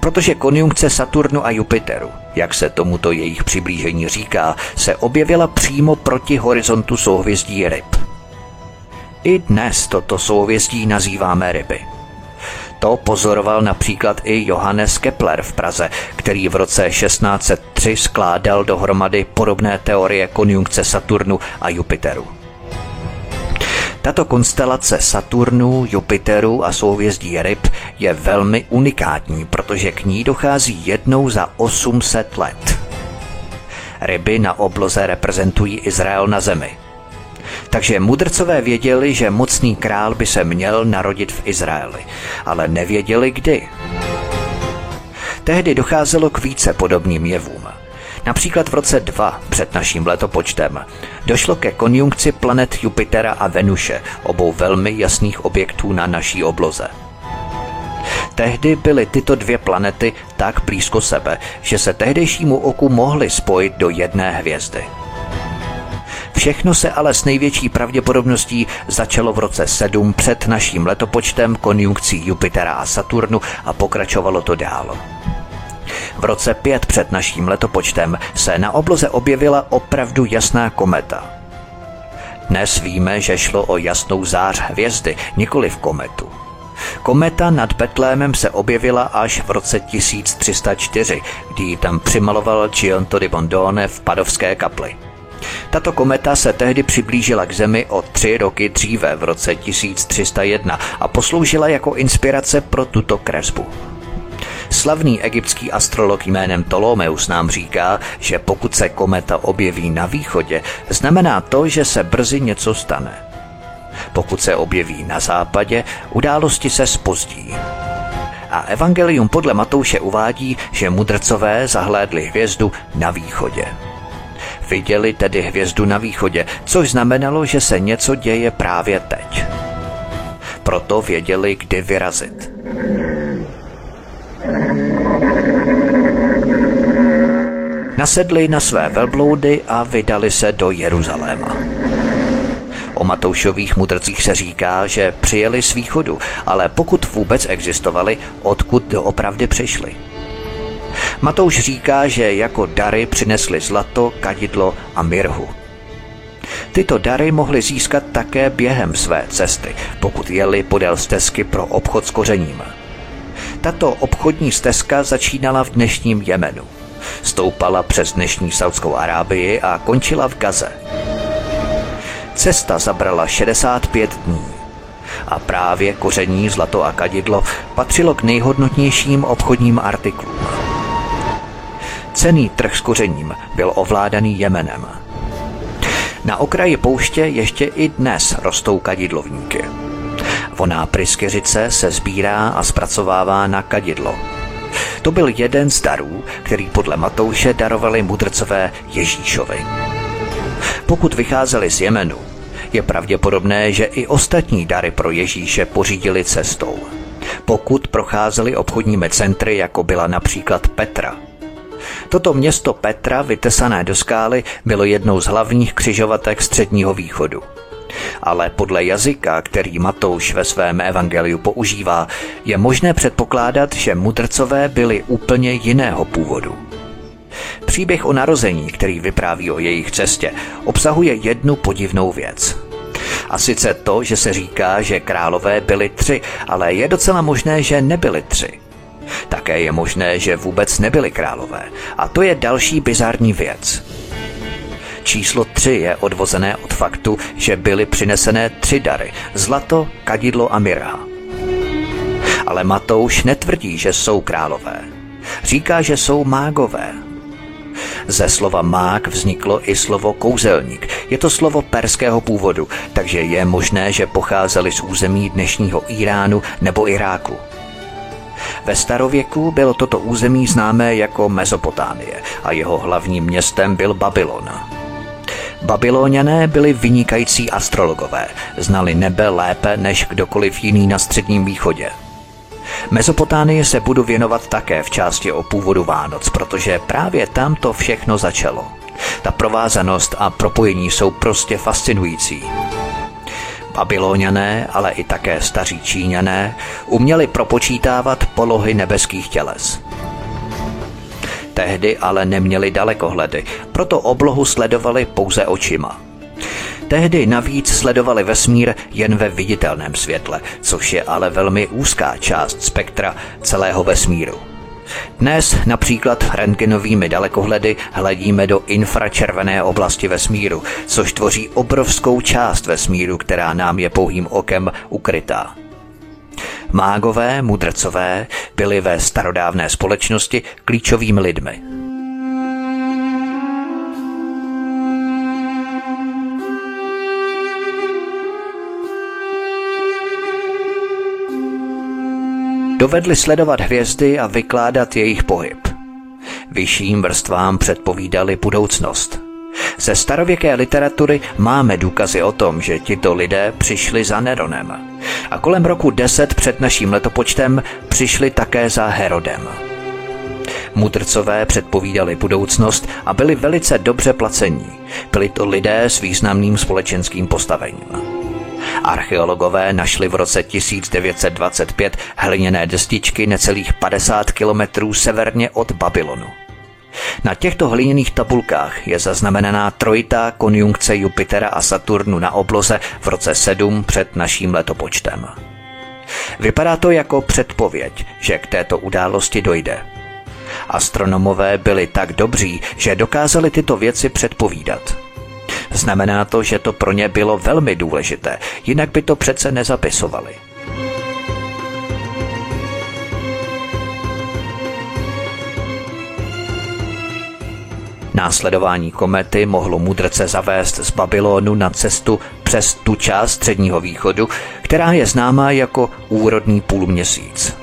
Protože konjunkce Saturnu a Jupiteru, jak se tomuto jejich přiblížení říká, se objevila přímo proti horizontu souhvězdí ryb. I dnes toto souhvězdí nazýváme ryby. To pozoroval například i Johannes Kepler v Praze, který v roce šestnáct set tři skládal dohromady podobné teorie konjunkce Saturnu a Jupiteru. Tato konstelace Saturnu, Jupiteru a souhvězdí ryb je velmi unikátní, protože k ní dochází jednou za osm set let. Ryby na obloze reprezentují Izrael na zemi. Takže mudrcové věděli, že mocný král by se měl narodit v Izraeli, ale nevěděli kdy. Tehdy docházelo k více podobným jevům. Například v roce dva před naším letopočtem došlo ke konjunkci planet Jupitera a Venuše, obou velmi jasných objektů na naší obloze. Tehdy byly tyto dvě planety tak blízko sebe, že se tehdejšímu oku mohly spojit do jedné hvězdy. Všechno se ale s největší pravděpodobností začalo v roce sedm před naším letopočtem konjunkcí Jupitera a Saturnu a pokračovalo to dál. V roce pět před naším letopočtem se na obloze objevila opravdu jasná kometa. Dnes víme, že šlo o jasnou zář hvězdy, nikoli v kometu. Kometa nad Betlémem se objevila až v roce tisíc tři sta čtyři, kdy ji tam přimaloval Giotto di Bondone v Padovské kapli. Tato kometa se tehdy přiblížila k Zemi o tři roky dříve, v roce tisíc tři sta jedna, a posloužila jako inspirace pro tuto kresbu. Slavný egyptský astrolog jménem Ptolomeus nám říká, že pokud se kometa objeví na východě, znamená to, že se brzy něco stane. Pokud se objeví na západě, události se zpozdí. A evangelium podle Matouše uvádí, že mudrcové zahlédli hvězdu na východě. Viděli tedy hvězdu na východě, což znamenalo, že se něco děje právě teď. Proto věděli, kdy vyrazit. Nasedli na své velbloudy a vydali se do Jeruzaléma. O Matoušových mudrcích se říká, že přijeli z východu, ale pokud vůbec existovali, odkud doopravdy přišli. Matouš říká, že jako dary přinesli zlato, kadidlo a mirhu. Tyto dary mohli získat také během své cesty, pokud jeli podél stezky pro obchod s kořením. Tato obchodní stezka začínala v dnešním Jemenu, stoupala přes dnešní Saudskou Arábii a končila v Gaze. Cesta zabrala šedesát pět dní. A právě koření, zlato a kadidlo patřilo k nejhodnotnějším obchodním artiklům. Cenný trh s kořením byl ovládaný Jemenem. Na okraji pouště ještě i dnes rostou kadidlovníky. Voná pryskyřice se sbírá a zpracovává na kadidlo. To byl jeden z darů, který podle Matouše darovali mudrcové Ježíšovi. Pokud vycházeli z Jemenu, je pravděpodobné, že i ostatní dary pro Ježíše pořídili cestou. Pokud procházeli obchodními centry, jako byla například Petra. Toto město Petra, vytesané do skály, bylo jednou z hlavních křižovatek Středního východu. Ale podle jazyka, který Matouš ve svém evangeliu používá, je možné předpokládat, že mudrcové byli úplně jiného původu. Příběh o narození, který vypráví o jejich cestě, obsahuje jednu podivnou věc. A sice to, že se říká, že králové byli tři, ale je docela možné, že nebyli tři. Také je možné, že vůbec nebyli králové. A to je další bizarní věc. Číslo tři je odvozené od faktu, že byly přinesené tři dary – zlato, kadidlo a mirha. Ale Matouš netvrdí, že jsou králové. Říká, že jsou mágové. Ze slova mág vzniklo i slovo kouzelník. Je to slovo perského původu, takže je možné, že pocházeli z území dnešního Iránu nebo Iráku. Ve starověku bylo toto území známé jako Mezopotámie a jeho hlavním městem byl Babylon. Babyloniané byli vynikající astrologové, znali nebe lépe než kdokoliv jiný na Středním východě. Mezopotámii se budu věnovat také v části o původu Vánoc, protože právě tam to všechno začalo. Ta provázanost a propojení jsou prostě fascinující. Babyloniané, ale i také staří Číňané uměli propočítávat polohy nebeských těles. Tehdy ale neměli dalekohledy, proto oblohu sledovali pouze očima. Tehdy navíc sledovali vesmír jen ve viditelném světle, což je ale velmi úzká část spektra celého vesmíru. Dnes například rentgenovými dalekohledy hledíme do infračervené oblasti vesmíru, což tvoří obrovskou část vesmíru, která nám je pouhým okem ukrytá. Mágové, mudrcové byli ve starodávné společnosti klíčovými lidmi. Dovedli sledovat hvězdy a vykládat jejich pohyb. Vyšším vrstvám předpovídali budoucnost. Ze starověké literatury máme důkazy o tom, že tito lidé přišli za Neronem. A kolem roku deset před naším letopočtem přišli také za Herodem. Mudrcové předpovídali budoucnost a byli velice dobře placení. Byli to lidé s významným společenským postavením. Archeologové našli v roce tisíc devět set dvacet pět hliněné destičky necelých padesát kilometrů severně od Babylonu. Na těchto hliněných tabulkách je zaznamenaná trojitá konjunkce Jupitera a Saturnu na obloze v roce sedm před naším letopočtem. Vypadá to jako předpověď, že k této události dojde. Astronomové byli tak dobří, že dokázali tyto věci předpovídat. Znamená to, že to pro ně bylo velmi důležité, jinak by to přece nezapisovali. Následování komety mohlo mudrce zavést z Babylonu na cestu přes tu část Středního východu, která je známá jako úrodný půlměsíc.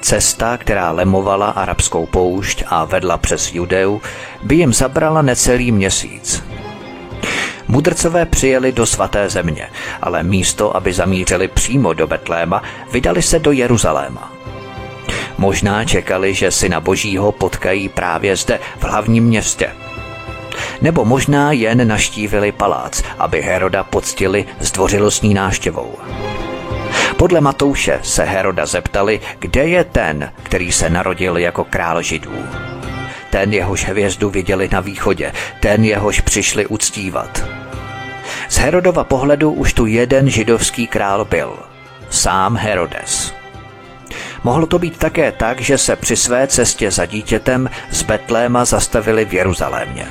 Cesta, která lemovala arabskou poušť a vedla přes Judeu, by jim zabrala necelý měsíc. Mudrcové přijeli do svaté země, ale místo, aby zamířili přímo do Betléma, vydali se do Jeruzaléma. Možná čekali, že syna Božího potkají právě zde, v hlavním městě. Nebo možná jen navštívili palác, aby Heroda poctili zdvořilostní návštěvou. Podle Matouše se Heroda zeptali, kde je ten, který se narodil jako král Židů. Ten, jehož hvězdu viděli na východě, ten, jehož přišli uctívat. Z Herodova pohledu už tu jeden židovský král byl, sám Herodes. Mohlo to být také tak, že se při své cestě za dítětem z Betléma zastavili v Jeruzalémě.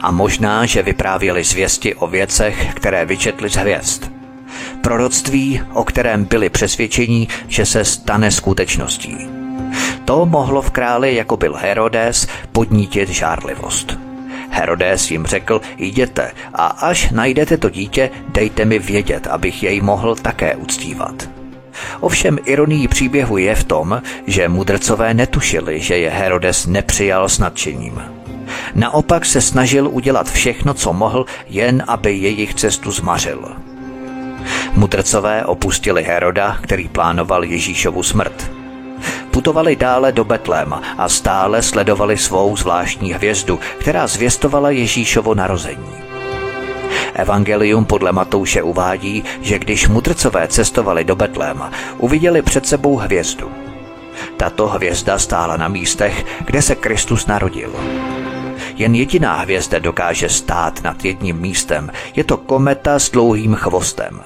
A možná, že vyprávěli zvěsti o věcech, které vyčetli z hvězd. Proroctví, o kterém byli přesvědčeni, že se stane skutečností. To mohlo v králi, jako byl Herodes, podnítit žárlivost. Herodes jim řekl, jděte a až najdete to dítě, dejte mi vědět, abych jej mohl také uctívat. Ovšem ironií příběhu je v tom, že mudrcové netušili, že je Herodes nepřijal s nadšením. Naopak se snažil udělat všechno, co mohl, jen aby jejich cestu zmařil. Mudrcové opustili Heroda, který plánoval Ježíšovu smrt. Putovali dále do Betléma a stále sledovali svou zvláštní hvězdu, která zvěstovala Ježíšovo narození. Evangelium podle Matouše uvádí, že když mudrcové cestovali do Betléma, uviděli před sebou hvězdu. Tato hvězda stála na místech, kde se Kristus narodil. Jen jediná hvězda dokáže stát nad jedním místem, je to kometa s dlouhým chvostem.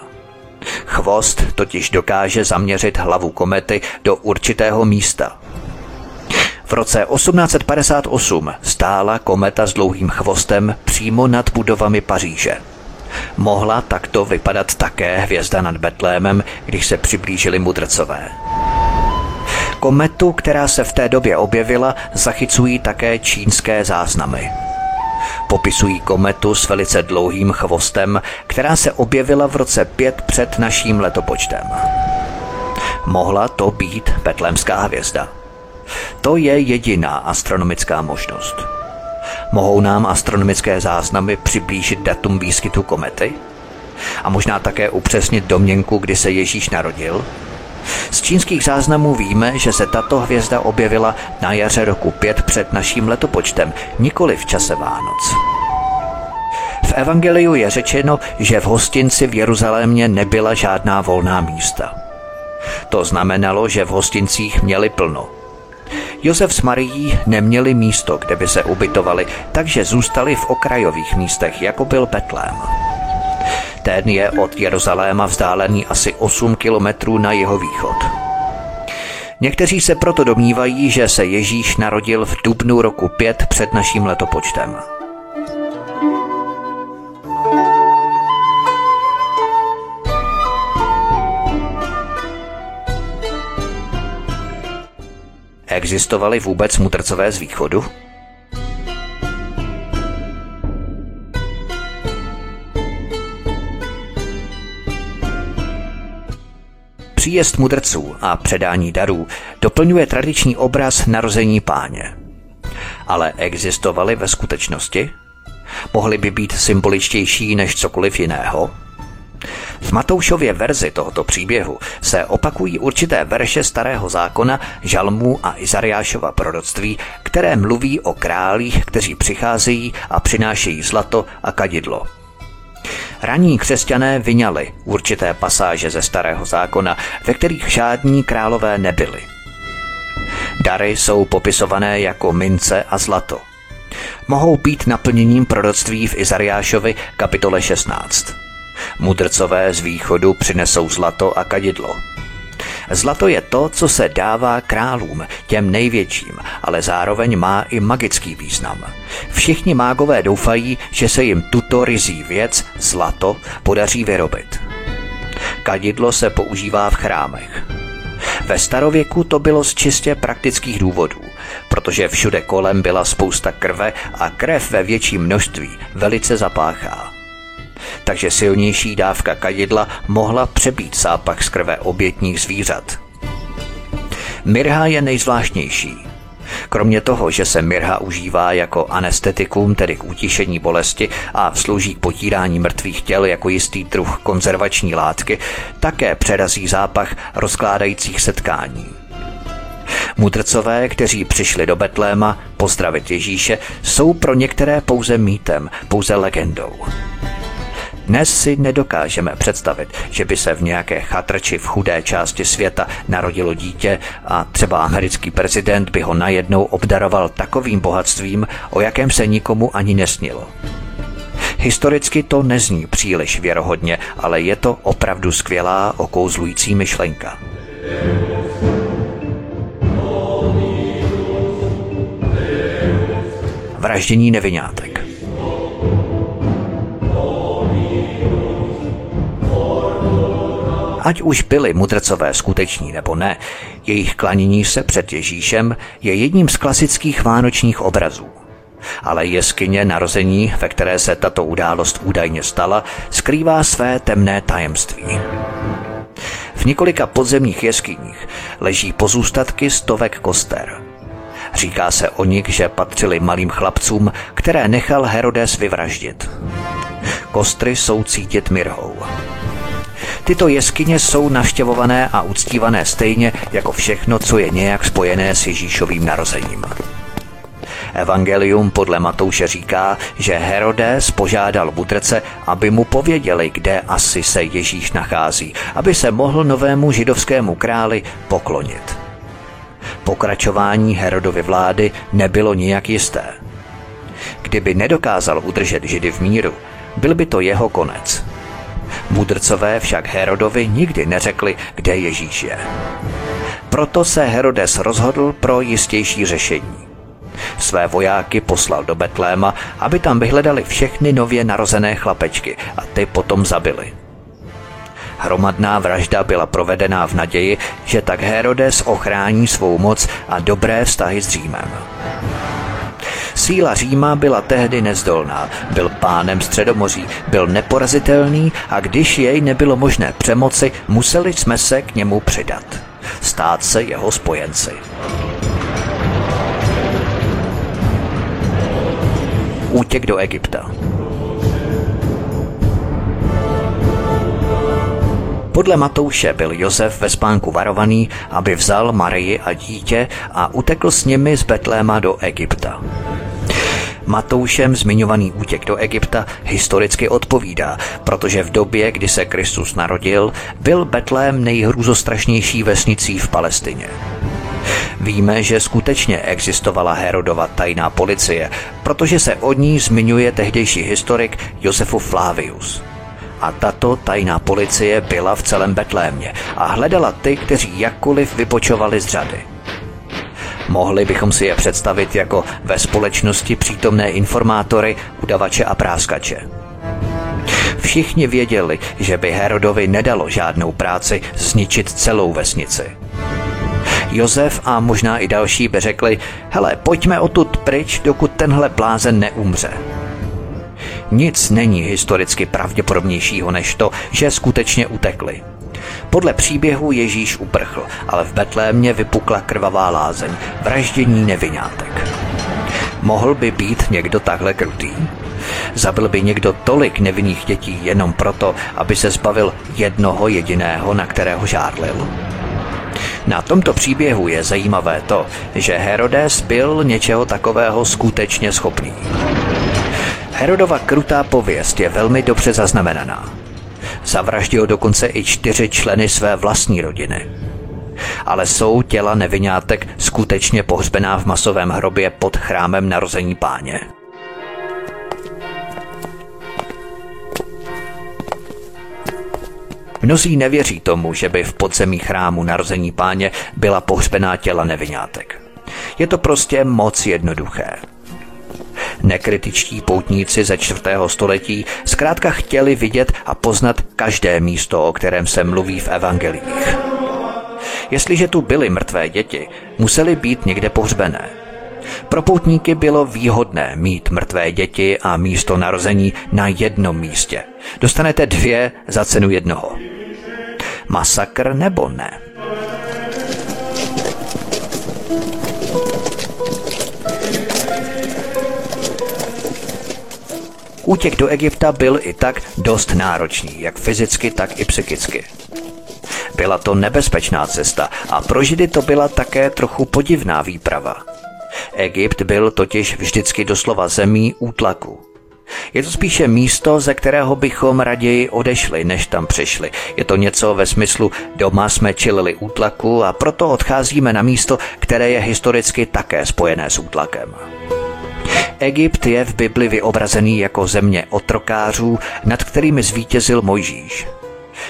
Chvost totiž dokáže zaměřit hlavu komety do určitého místa. V roce osmnáct set padesát osm stála kometa s dlouhým chvostem přímo nad budovami Paříže. Mohla takto vypadat také hvězda nad Betlémem, když se přiblížili mudrcové. Kometu, která se v té době objevila, zachycují také čínské záznamy. Popisují kometu s velice dlouhým chvostem, která se objevila v roce pět před naším letopočtem. Mohla to být betlémská hvězda. To je jediná astronomická možnost. Mohou nám astronomické záznamy přiblížit datum výskytu komety? A možná také upřesnit domněnku, kdy se Ježíš narodil? Z čínských záznamů víme, že se tato hvězda objevila na jaře roku pět před naším letopočtem, nikoli v čase Vánoc. V evangeliu je řečeno, že v hostinci v Jeruzalémě nebyla žádná volná místa. To znamenalo, že v hostincích měli plno. Josef s Marií neměli místo, kde by se ubytovali, takže zůstali v okrajových místech, jako byl Betlém. Ten je od Jeruzaléma vzdálený asi osm kilometrů na jihovýchod. Někteří se proto domnívají, že se Ježíš narodil v dubnu roku pět před naším letopočtem. Existovali vůbec mudrcové z východu? Příjezd mudrců a předání darů doplňuje tradiční obraz narození Páně. Ale existovaly ve skutečnosti? Mohly by být symboličtější než cokoliv jiného? V Matoušově verzi tohoto příběhu se opakují určité verše Starého zákona, žalmů a Izariášova proroctví, které mluví o králích, kteří přicházejí a přinášejí zlato a kadidlo. Ranní křesťané vyňali určité pasáže ze Starého zákona, ve kterých žádní králové nebyli. Dary jsou popisované jako mince a zlato. Mohou být naplněním proroctví v Izariášovi kapitole šestnáct. Mudrcové z východu přinesou zlato a kadidlo. Zlato je to, co se dává králům, těm největším, ale zároveň má i magický význam. Všichni mágové doufají, že se jim tuto ryzí věc, zlato, podaří vyrobit. Kadidlo se používá v chrámech. Ve starověku to bylo z čistě praktických důvodů, protože všude kolem byla spousta krve a krev ve větším množství velice zapáchá. Takže silnější dávka kadidla mohla přebít zápach z krve obětních zvířat. Mirha je nejzvláštnější. Kromě toho, že se mirha užívá jako anestetikum, tedy k utišení bolesti a slouží k potírání mrtvých těl jako jistý druh konzervační látky, také přerazí zápach rozkládajících se tkání. Mudrcové, kteří přišli do Betléma pozdravit Ježíše, jsou pro některé pouze mýtem, pouze legendou. Dnes si nedokážeme představit, že by se v nějaké chatrči v chudé části světa narodilo dítě a třeba americký prezident by ho najednou obdaroval takovým bohatstvím, o jakém se nikomu ani nesnilo. Historicky to nezní příliš věrohodně, ale je to opravdu skvělá, okouzlující myšlenka. Vraždění nevinátek. Ať už byli mudrcové skuteční nebo ne, jejich klanění se před Ježíšem je jedním z klasických vánočních obrazů. Ale jeskyně narození, ve které se tato událost údajně stala, skrývá své temné tajemství. V několika podzemních jeskyních leží pozůstatky stovek koster. Říká se o nich, že patřili malým chlapcům, které nechal Herodes vyvraždit. Kostry jsou cítit myrhou. Tyto jeskyně jsou navštěvované a uctívané stejně jako všechno, co je nějak spojené s Ježíšovým narozením. Evangelium podle Matouše říká, že Herodes požádal mudrce, aby mu pověděli, kde asi se Ježíš nachází, aby se mohl novému židovskému králi poklonit. Pokračování Herodovy vlády nebylo nijak jisté. Kdyby nedokázal udržet Židy v míru, byl by to jeho konec. Mudrcové však Herodovi nikdy neřekli, kde Ježíš je. Proto se Herodes rozhodl pro jistější řešení. Své vojáky poslal do Betléma, aby tam vyhledali všechny nově narozené chlapečky a ty potom zabili. Hromadná vražda byla provedena v naději, že tak Herodes ochrání svou moc a dobré vztahy s Římem. Síla Říma byla tehdy nezdolná, byl pánem Středomoří, byl neporazitelný a když jej nebylo možné přemoci, museli jsme se k němu přidat, stát se jeho spojenci. Útěk do Egypta. Podle Matouše byl Josef ve spánku varovaný, aby vzal Marii a dítě a utekl s nimi z Betléma do Egypta. Matoušem zmiňovaný útěk do Egypta historicky odpovídá, protože v době, kdy se Kristus narodil, byl Betlém nejhrůzostrašnější vesnicí v Palestině. Víme, že skutečně existovala Herodova tajná policie, protože se o ní zmiňuje tehdejší historik Josefus Flavius. A tato tajná policie byla v celém Betlémě a hledala ty, kteří jakkoliv vypočovali z řady. Mohli bychom si je představit jako ve společnosti přítomné informátory, udavače a práskače. Všichni věděli, že by Herodovi nedalo žádnou práci zničit celou vesnici. Josef a možná i další by řekli, hele, pojďme odtud pryč, dokud tenhle blázen neumře. Nic není historicky pravděpodobnějšího než to, že skutečně utekli. Podle příběhu Ježíš uprchl, ale v Betlémě vypukla krvavá lázeň, vraždění nevinátek. Mohl by být někdo takhle krutý? Zabil by někdo tolik nevinných dětí jenom proto, aby se zbavil jednoho jediného, na kterého žárlil? Na tomto příběhu je zajímavé to, že Herodes byl něčeho takového skutečně schopný. Herodova krutá pověst je velmi dobře zaznamenaná. Zavraždil dokonce i čtyři členy své vlastní rodiny. Ale jsou těla nevinátek skutečně pohřbená v masovém hrobě pod chrámem narození Páně. Mnozí nevěří tomu, že by v podzemí chrámu narození Páně byla pohřbená těla nevinátek. Je to prostě moc jednoduché. Nekritičtí poutníci ze čtvrtého století zkrátka chtěli vidět a poznat každé místo, o kterém se mluví v evangeliích. Jestliže tu byly mrtvé děti, musely být někde pohřbené. Pro poutníky bylo výhodné mít mrtvé děti a místo narození na jednom místě. Dostanete dvě za cenu jednoho. Masakr nebo ne? Útěk do Egypta byl i tak dost náročný, jak fyzicky, tak i psychicky. Byla to nebezpečná cesta a pro Židy to byla také trochu podivná výprava. Egypt byl totiž vždycky doslova zemí útlaku. Je to spíše místo, ze kterého bychom raději odešli, než tam přišli. Je to něco ve smyslu, doma jsme čelili útlaku a proto odcházíme na místo, které je historicky také spojené s útlakem. Egypt je v Bibli vyobrazený jako země otrokářů, nad kterými zvítězil Mojžíš.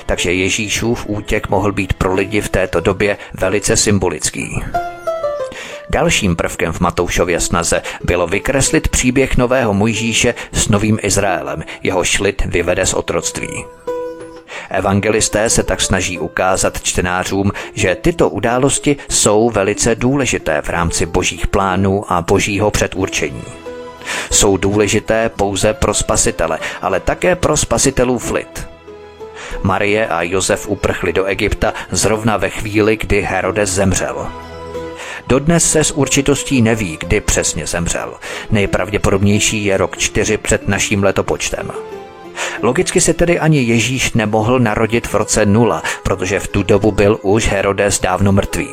Takže Ježíšův útěk mohl být pro lidi v této době velice symbolický. Dalším prvkem v Matoušově snaze bylo vykreslit příběh nového Mojžíše s novým Izraelem, jehož lid vyvede z otroctví. Evangelisté se tak snaží ukázat čtenářům, že tyto události jsou velice důležité v rámci božích plánů a božího předurčení. jsou důležité pouze pro spasitele, ale také pro spasitelův lid. Marie a Josef uprchli do Egypta zrovna ve chvíli, kdy Herodes zemřel. Dodnes se s určitostí neví, kdy přesně zemřel. Nejpravděpodobnější je rok čtyři před naším letopočtem. Logicky se tedy ani Ježíš nemohl narodit v roce nula, protože v tu dobu byl už Herodes dávno mrtvý.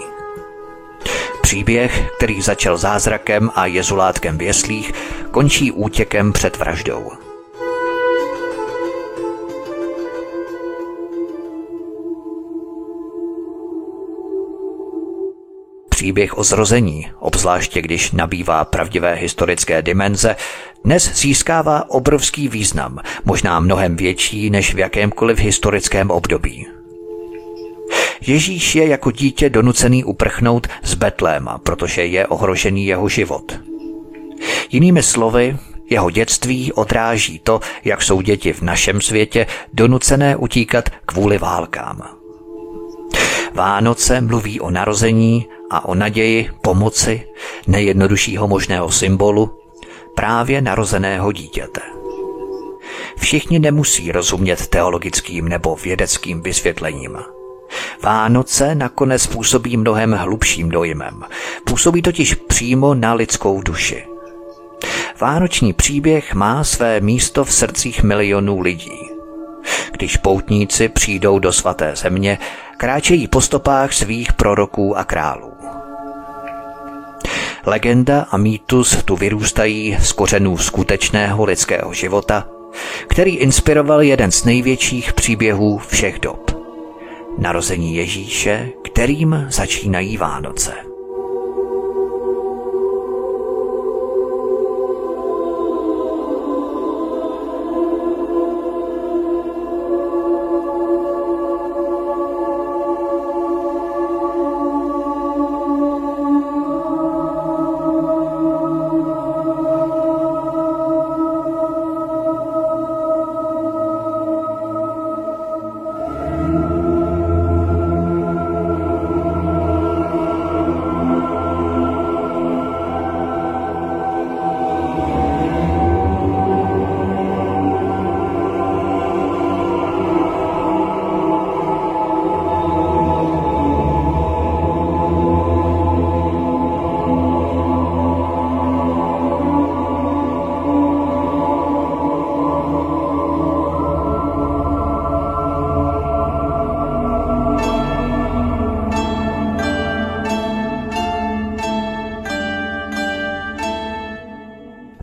Příběh, který začal zázrakem a jezulátkem v jeslích, končí útěkem před vraždou. Příběh o zrození, obzvláště když nabývá pravdivé historické dimenze, dnes získává obrovský význam, možná mnohem větší než v jakémkoliv historickém období. Ježíš je jako dítě donucený uprchnout z Betléma, protože je ohrožený jeho život. Jinými slovy, jeho dětství odráží to, jak jsou děti v našem světě donucené utíkat kvůli válkám. Vánoce mluví o narození a o naději, pomoci, nejjednoduššího možného symbolu, právě narozeného dítěte. Všichni nemusí rozumět teologickým nebo vědeckým vysvětlením. Vánoce nakonec působí mnohem hlubším dojmem, působí totiž přímo na lidskou duši. Vánoční příběh má své místo v srdcích milionů lidí. Když poutníci přijdou do svaté země, kráčejí po stopách svých proroků a králů. Legenda a mýtus tu vyrůstají z kořenů skutečného lidského života, který inspiroval jeden z největších příběhů všech dob. Narození Ježíše, kterým začínají Vánoce.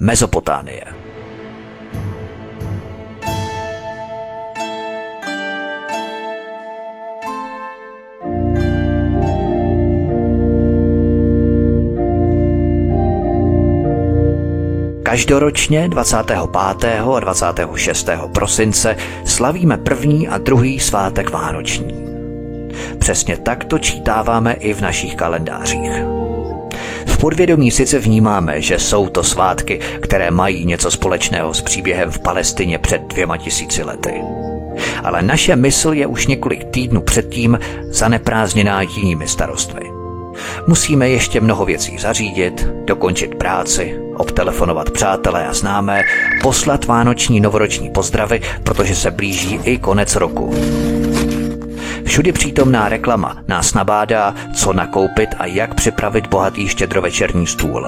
Mezopotámie. Každoročně dvacátého pátého a dvacátého šestého prosince slavíme první a druhý svátek vánoční. Přesně tak to čítáváme i v našich kalendářích. V podvědomí sice vnímáme, že jsou to svátky, které mají něco společného s příběhem v Palestině před dvěma tisíci lety. Ale naše mysl je už několik týdnů předtím zaneprázdněná jinými starostmi. Musíme ještě mnoho věcí zařídit, dokončit práci, obtelefonovat přátelé a známé, poslat vánoční novoroční pozdravy, protože se blíží i konec roku. Všudy přítomná reklama nás nabádá, co nakoupit a jak připravit bohatý štědrovečerní stůl.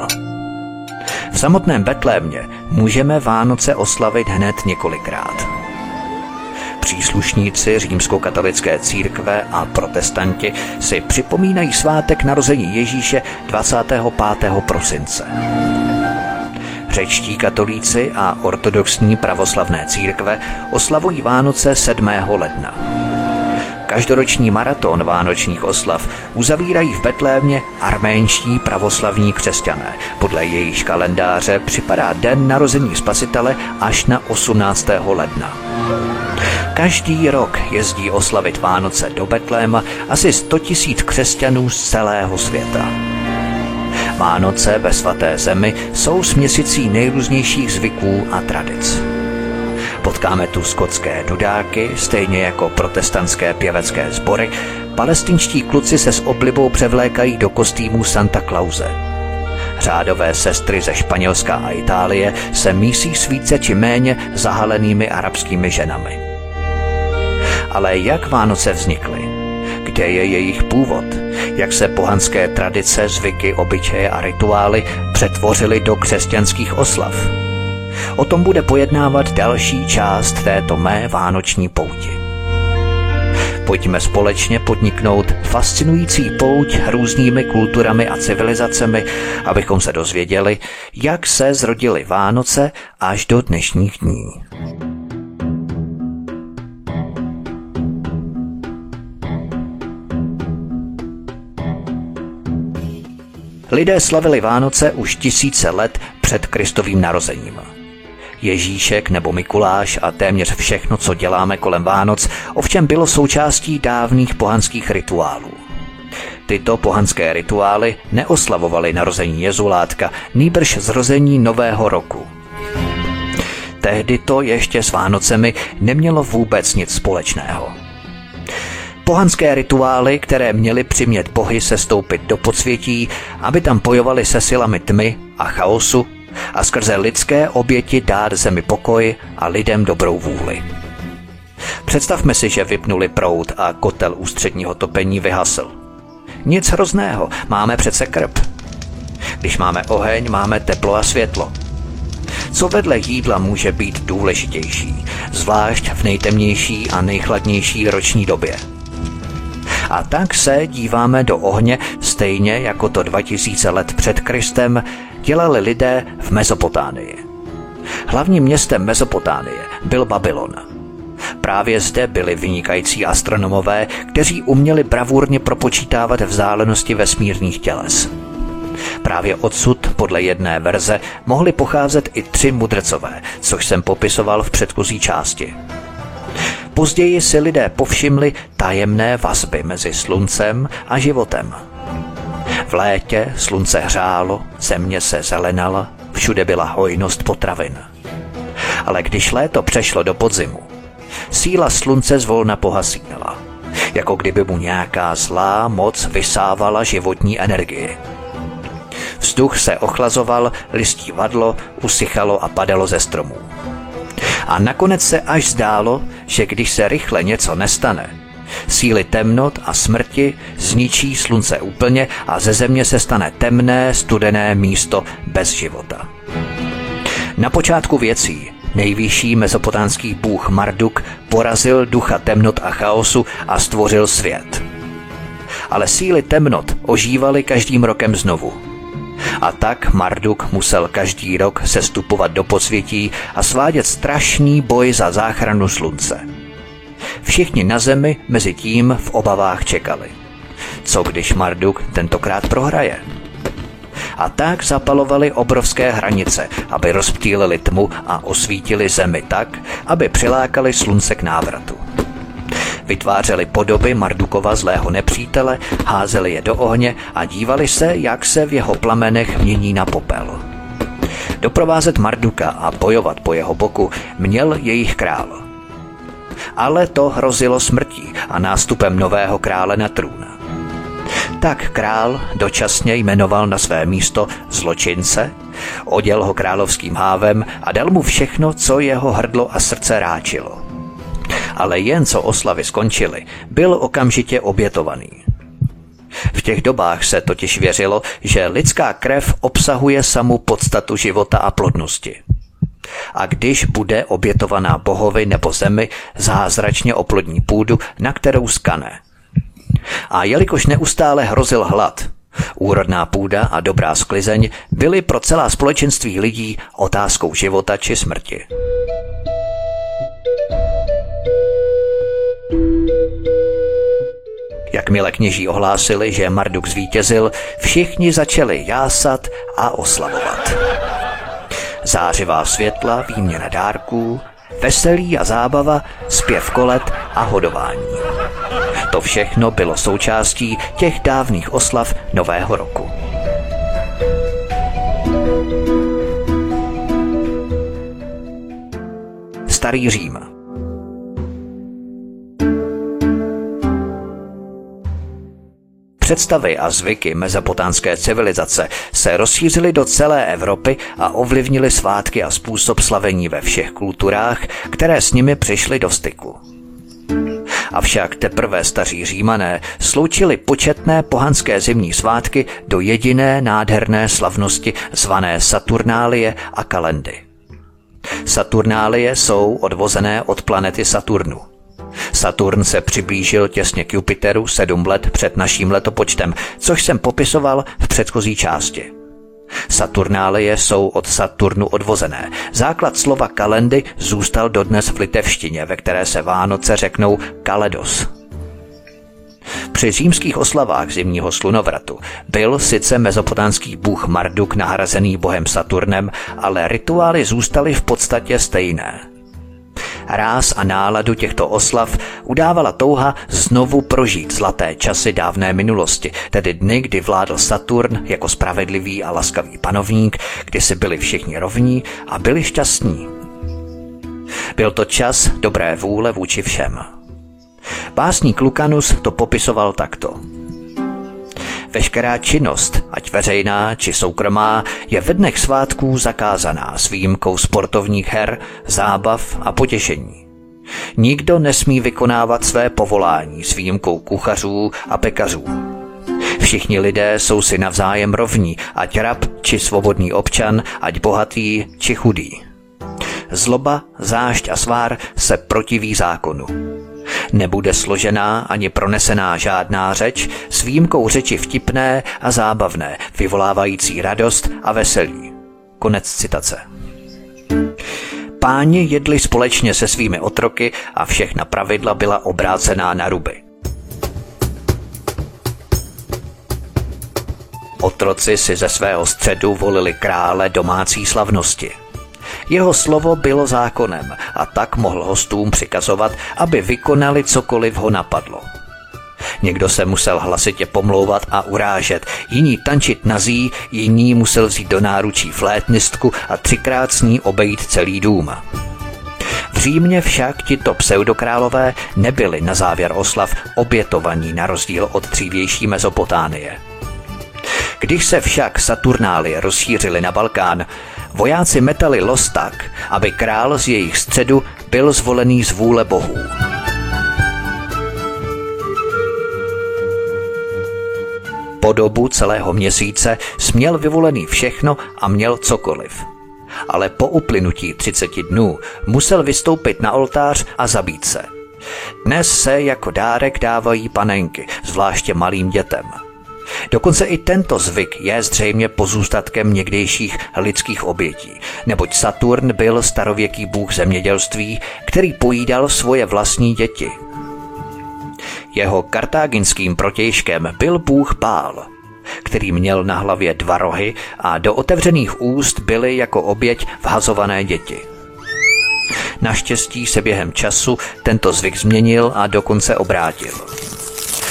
V samotném Betlémě můžeme Vánoce oslavit hned několikrát. Příslušníci římskokatolické církve a protestanti si připomínají svátek narození Ježíše dvacátého pátého prosince. Řečtí katolíci a ortodoxní pravoslavné církve oslavují Vánoce sedmého ledna. Každoroční maraton vánočních oslav uzavírají v Betlémě arménští pravoslavní křesťané. Podle jejich kalendáře připadá den narození Spasitele až na osmnáctého ledna. Každý rok jezdí oslavit Vánoce do Betléma asi sto tisíc křesťanů z celého světa. Vánoce ve svaté zemi jsou směsicí nejrůznějších zvyků a tradic. Potkáme tu skotské dudáky, stejně jako protestantské pěvecké sbory. Palestinští kluci se s oblibou převlékají do kostýmů Santa Clause. Řádové sestry ze Španělska a Itálie se mísí s více či méně zahalenými arabskými ženami. Ale jak Vánoce vznikly? Kde je jejich původ? Jak se pohanské tradice, zvyky, obyčeje a rituály přetvořily do křesťanských oslav? O tom bude pojednávat další část této mé vánoční pouti. Pojďme společně podniknout fascinující pouť různými kulturami a civilizacemi, abychom se dozvěděli, jak se zrodily Vánoce až do dnešních dní. Lidé slavili Vánoce už tisíce let před Kristovým narozením. Ježíšek nebo Mikuláš a téměř všechno, co děláme kolem Vánoc, ovšem bylo součástí dávných pohanských rituálů. Tyto pohanské rituály neoslavovaly narození Jezulátka, nýbrž zrození nového roku. Tehdy to ještě s Vánocemi nemělo vůbec nic společného. Pohanské rituály, které měly přimět bohy sestoupit do podsvětí, aby tam bojovali se silami tmy a chaosu, a skrze lidské oběti dát zemi pokoj a lidem dobrou vůli. Představme si, že vypnuli proud a kotel ústředního topení vyhasl. Nic hrozného, máme přece krb. Když máme oheň, máme teplo a světlo. Co vedle jídla může být důležitější, zvlášť v nejtemnější a nejchladnější roční době? A tak se díváme do ohně, stejně jako to dva tisíce let před Kristem dělali lidé v Mezopotámii. Hlavním městem Mezopotámie byl Babylon. Právě zde byli vynikající astronomové, kteří uměli bravurně propočítávat vzdálenosti vesmírných těles. Právě odsud, podle jedné verze, mohli pocházet i tři mudrcové, což jsem popisoval v předchozí části. Později si lidé povšimli tajemné vazby mezi sluncem a životem. V létě slunce hřálo, země se zelenala, všude byla hojnost potravin. Ale když léto přešlo do podzimu, síla slunce zvolna pohasínala, jako kdyby mu nějaká zlá moc vysávala životní energii. Vzduch se ochlazoval, listí vadlo, usychalo a padalo ze stromů. A nakonec se až zdálo, že když se rychle něco nestane, síly temnot a smrti zničí slunce úplně a ze země se stane temné, studené místo bez života. Na počátku věcí nejvyšší mezopotánský bůh Marduk porazil ducha temnot a chaosu a stvořil svět. Ale síly temnot ožívaly každým rokem znovu. A tak Marduk musel každý rok sestupovat do podsvětí a svádět strašný boj za záchranu slunce. Všichni na zemi mezi tím v obavách čekali. Co když Marduk tentokrát prohraje? A tak zapalovali obrovské hranice, aby rozptýlili tmu a osvítili zemi tak, aby přilákali slunce k návratu. Vytvářeli podoby Mardukova zlého nepřítele, házeli je do ohně a dívali se, jak se v jeho plamenech mění na popel. Doprovázet Marduka a bojovat po jeho boku měl jejich král. Ale to hrozilo smrtí a nástupem nového krále na trůn. Tak král dočasně jmenoval na své místo zločince, oděl ho královským hávem a dal mu všechno, co jeho hrdlo a srdce ráčilo. Ale jen co oslavy skončily, byl okamžitě obětovaný. V těch dobách se totiž věřilo, že lidská krev obsahuje samu podstatu života a plodnosti. A když bude obětovaná bohovi nebo zemi, zázračně oplodní půdu, na kterou skane. A jelikož neustále hrozil hlad, úrodná půda a dobrá sklizeň byly pro celá společenství lidí otázkou života či smrti. Jakmile kněží ohlásili, že Marduk zvítězil, všichni začali jásat a oslavovat. Zářivá světla, výměna dárků, veselí a zábava, zpěv kolet a hodování. To všechno bylo součástí těch dávných oslav nového roku. Starý Řím. představy a zvyky mezopotánské civilizace se rozšířily do celé Evropy a ovlivnily svátky a způsob slavení ve všech kulturách, které s nimi přišly do styku. Avšak teprve staří Římané sloučili početné pohanské zimní svátky do jediné nádherné slavnosti zvané Saturnálie a Kalendy. Saturnálie jsou odvozené od planety Saturnu. Saturn se přiblížil těsně k Jupiteru sedm let před naším letopočtem, což jsem popisoval v předchozí části. Saturnálie jsou od Saturnu odvozené. Základ slova kalendy zůstal dodnes v litevštině, ve které se Vánoce řeknou kaledos. Při římských oslavách zimního slunovratu byl sice mezopotánský bůh Marduk nahrazený bohem Saturnem, ale rituály zůstaly v podstatě stejné. Ráz a náladu těchto oslav udávala touha znovu prožít zlaté časy dávné minulosti, tedy dny, kdy vládl Saturn jako spravedlivý a laskavý panovník, kdy si byli všichni rovní a byli šťastní. Byl to čas dobré vůle vůči všem. Básník Lukanus to popisoval takto. Veškerá činnost, ať veřejná či soukromá, je ve dnech svátků zakázaná s výjimkou sportovních her, zábav a potěšení. Nikdo nesmí vykonávat své povolání s výjimkou kuchařů a pekařů. Všichni lidé jsou si navzájem rovní, ať rab či svobodný občan, ať bohatý či chudý. Zloba, zášť a svár se protiví zákonu. Nebude složená ani pronesená žádná řeč, s výjimkou řeči vtipné a zábavné, vyvolávající radost a veselí. Konec citace. Páni jedli společně se svými otroky a všechna pravidla byla obrácená na ruby. Otroci si ze svého středu volili krále domácí slavnosti. Jeho slovo bylo zákonem a tak mohl hostům přikazovat, aby vykonali cokoliv ho napadlo. Někdo se musel hlasitě pomlouvat a urážet, jiní tančit nazí, jiní musel vzít do náručí flétnistku a třikrát s ní obejít celý dům. V Římě však tito pseudokrálové nebyli na závěr oslav obětovaní na rozdíl od dřívější Mezopotámie. Když se však Saturnálie rozšířily na Balkán, vojáci metali los tak, aby král z jejich středu byl zvolený z vůle bohů. Po dobu celého měsíce směl vyvolený všechno a měl cokoliv. Ale po uplynutí třiceti dnů musel vystoupit na oltář a zabít se. Dnes se jako dárek dávají panenky, zvláště malým dětem. Dokonce i tento zvyk je zřejmě pozůstatkem někdejších lidských obětí, neboť Saturn byl starověký bůh zemědělství, který pojídal svoje vlastní děti. Jeho kartáginským protějškem byl bůh Bál, který měl na hlavě dva rohy a do otevřených úst byly jako oběť vhazované děti. Naštěstí se během času tento zvyk změnil a dokonce obrátil.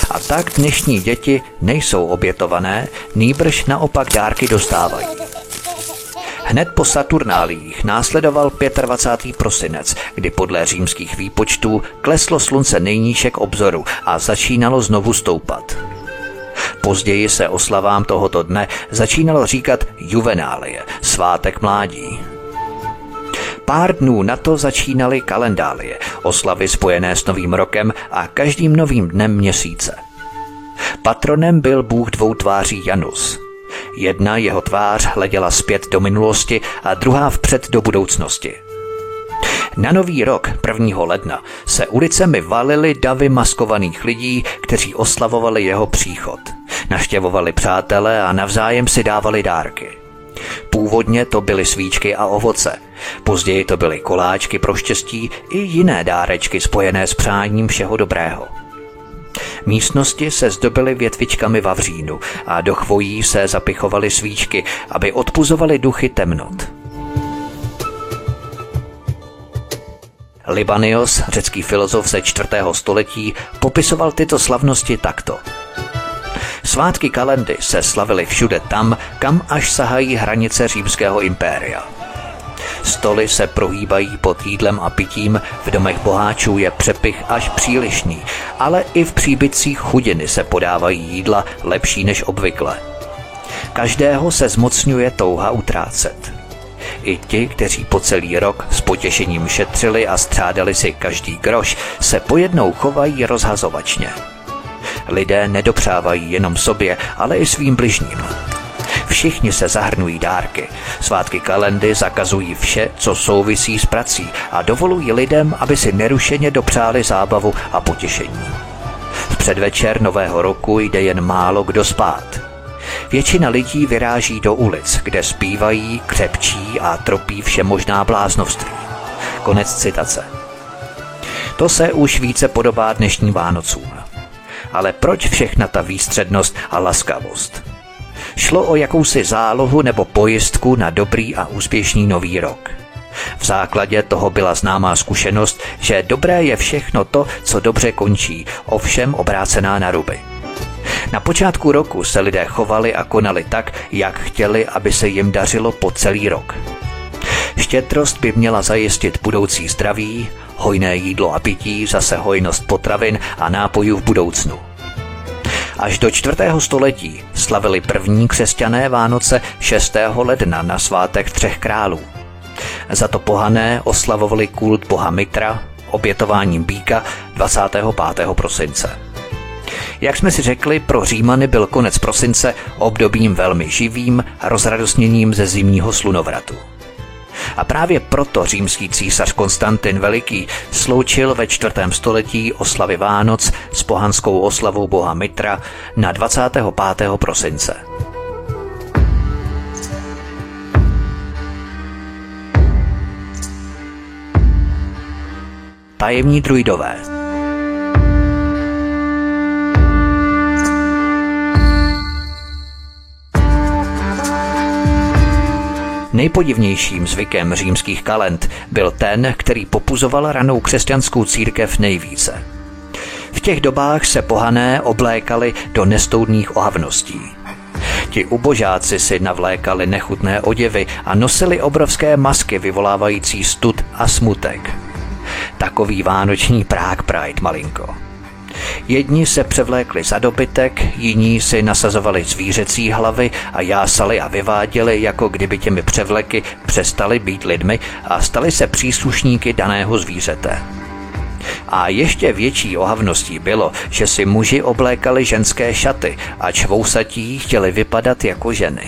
A tak dnešní děti nejsou obětované, nýbrž naopak dárky dostávají. Hned po Saturnáliích následoval dvacátého pátého prosince, kdy podle římských výpočtů kleslo slunce nejníže k obzoru a začínalo znovu stoupat. Později se oslavám tohoto dne začínalo říkat juvenálie, svátek mládí. Pár dnů na to začínaly kalendálie, oslavy spojené s novým rokem a každým novým dnem měsíce. Patronem byl bůh dvou tváří Janus. Jedna jeho tvář hleděla zpět do minulosti a druhá vpřed do budoucnosti. Na nový rok, prvního ledna, se ulicemi valily davy maskovaných lidí, kteří oslavovali jeho příchod. Navštěvovali přátelé a navzájem si dávali dárky. Původně to byly svíčky a ovoce, později to byly koláčky pro štěstí i jiné dárečky spojené s přáním všeho dobrého. Místnosti se zdobily větvičkami vavřínu a do chvojí se zapichovaly svíčky, aby odpuzovaly duchy temnot. Libanios, řecký filozof ze čtvrtého století, popisoval tyto slavnosti takto. Svátky kalendy se slavily všude tam, kam až sahají hranice římského impéria. Stoly se prohýbají pod jídlem a pitím, v domech boháčů je přepych až přílišný, ale i v příbytcích chudiny se podávají jídla lepší než obvykle. Každého se zmocňuje touha utrácet. I ti, kteří po celý rok s potěšením šetřili a střádali si každý groš, se pojednou chovají rozhazovačně. Lidé nedopřávají jenom sobě, ale i svým bližním. Všichni se zahrnují dárky. Svátky kalendy zakazují vše, co souvisí s prací, a dovolují lidem, aby si nerušeně dopřáli zábavu a potěšení. V předvečer nového roku jde jen málo kdo spát. Většina lidí vyráží do ulic, kde zpívají, křepčí a tropí všemožná bláznovství. Konec citace. To se už více podobá dnešním Vánocům. Ale proč všechna ta výstřednost a laskavost? Šlo o jakousi zálohu nebo pojistku na dobrý a úspěšný nový rok. V základě toho byla známá zkušenost, že dobré je všechno to, co dobře končí, ovšem obrácená na ruby. Na počátku roku se lidé chovali a konali tak, jak chtěli, aby se jim dařilo po celý rok. Štědrost by měla zajistit budoucí zdraví, hojné jídlo a pití, zase hojnost potravin a nápojů v budoucnu. Až do čtvrtého století slavili první křesťané Vánoce šestého ledna na svátek Třech králů. Za to pohané oslavovali kult boha Mitra obětováním býka dvacátého pátého prosince. Jak jsme si řekli, pro Římany byl konec prosince obdobím velmi živým a rozradostněním ze zimního slunovratu. A právě proto římský císař Konstantin Veliký sloučil ve čtvrtém století oslavy Vánoc s pohanskou oslavou boha Mitra na dvacátého pátého prosince. Tajemní druidové. Nejpodivnějším zvykem římských kalend byl ten, který popuzoval ranou křesťanskou církev nejvíce. V těch dobách se pohané oblékali do nestoudných ohavností. Ti ubožáci si navlékali nechutné oděvy a nosili obrovské masky vyvolávající stud a smutek. Takový vánoční Prague Pride malinko. Jedni se převlékli za dobytek, jiní si nasazovali zvířecí hlavy a jásali a vyváděli, jako kdyby těmi převleky přestali být lidmi a stali se příslušníky daného zvířete. A ještě větší ohavností bylo, že si muži oblékali ženské šaty a čvousatí chtěli vypadat jako ženy.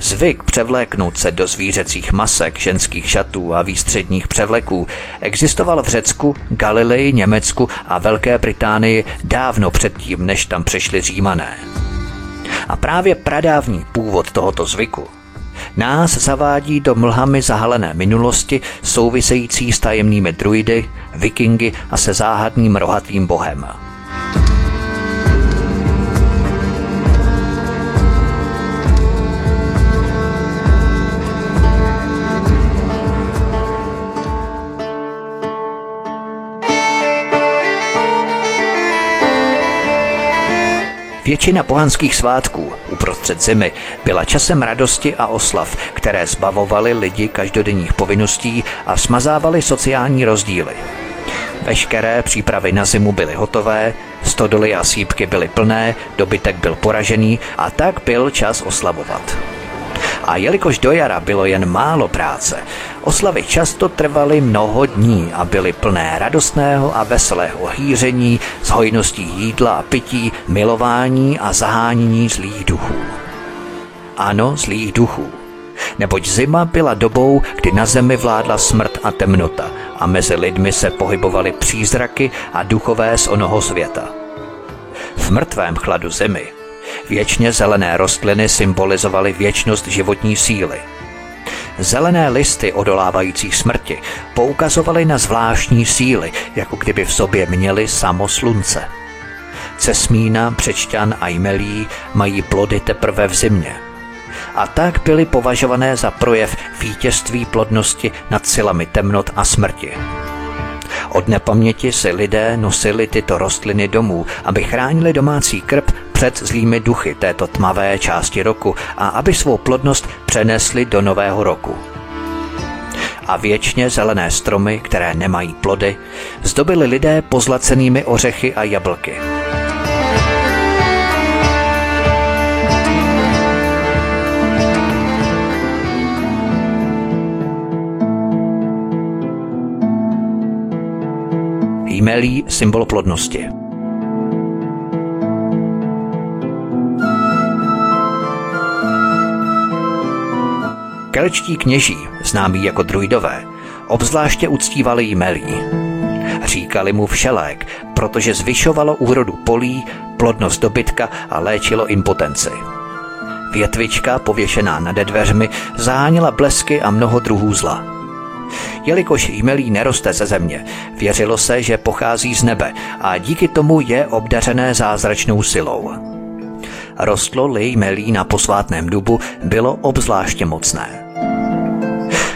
Zvyk převléknout se do zvířecích masek, ženských šatů a výstředních převleků existoval v Řecku, Galileji, Německu a Velké Británii dávno předtím, než tam přešli Římané. A právě pradávní původ tohoto zvyku nás zavádí do mlhami zahalené minulosti související s tajemnými druidy, vikingy a se záhadným rohatým bohem. Většina pohanských svátků uprostřed zimy byla časem radosti a oslav, které zbavovaly lidi každodenních povinností a smazávaly sociální rozdíly. Veškeré přípravy na zimu byly hotové, stodoly a sýpky byly plné, dobytek byl poražený a tak byl čas oslavovat. A jelikož do jara bylo jen málo práce, oslavy často trvaly mnoho dní a byly plné radostného a veselého hýření s hojností jídla a pití, milování a zahánění zlých duchů. Ano, zlých duchů. Neboť zima byla dobou, kdy na zemi vládla smrt a temnota a mezi lidmi se pohybovaly přízraky a duchové z onoho světa. V mrtvém chladu zimy věčně zelené rostliny symbolizovaly věčnost životní síly. Zelené listy odolávající smrti poukazovaly na zvláštní síly, jako kdyby v sobě měly samo slunce. Cesmína, přečťan a jmelí mají plody teprve v zimě. A tak byly považované za projev vítězství plodnosti nad silami temnot a smrti. Od nepaměti si lidé nosili tyto rostliny domů, aby chránili domácí krb před zlými duchy této tmavé části roku a aby svou plodnost přenesli do nového roku. a věčně zelené stromy, které nemají plody, zdobili lidé pozlacenými ořechy a jablky. Jmelí, symbol plodnosti. Keltští kněží, známí jako druidové, obzvláště uctívali Jmelí. Říkali mu všelék, protože zvyšovalo úrodu polí, plodnost dobytka a léčilo impotenci. Větvička, pověšená nade dveřmi, zaháněla blesky a mnoho druhů zla. Jelikož jmelí neroste ze země, věřilo se, že pochází z nebe a díky tomu je obdařené zázračnou silou. Rostlo-li jmelí na posvátném dubu, bylo obzvláště mocné.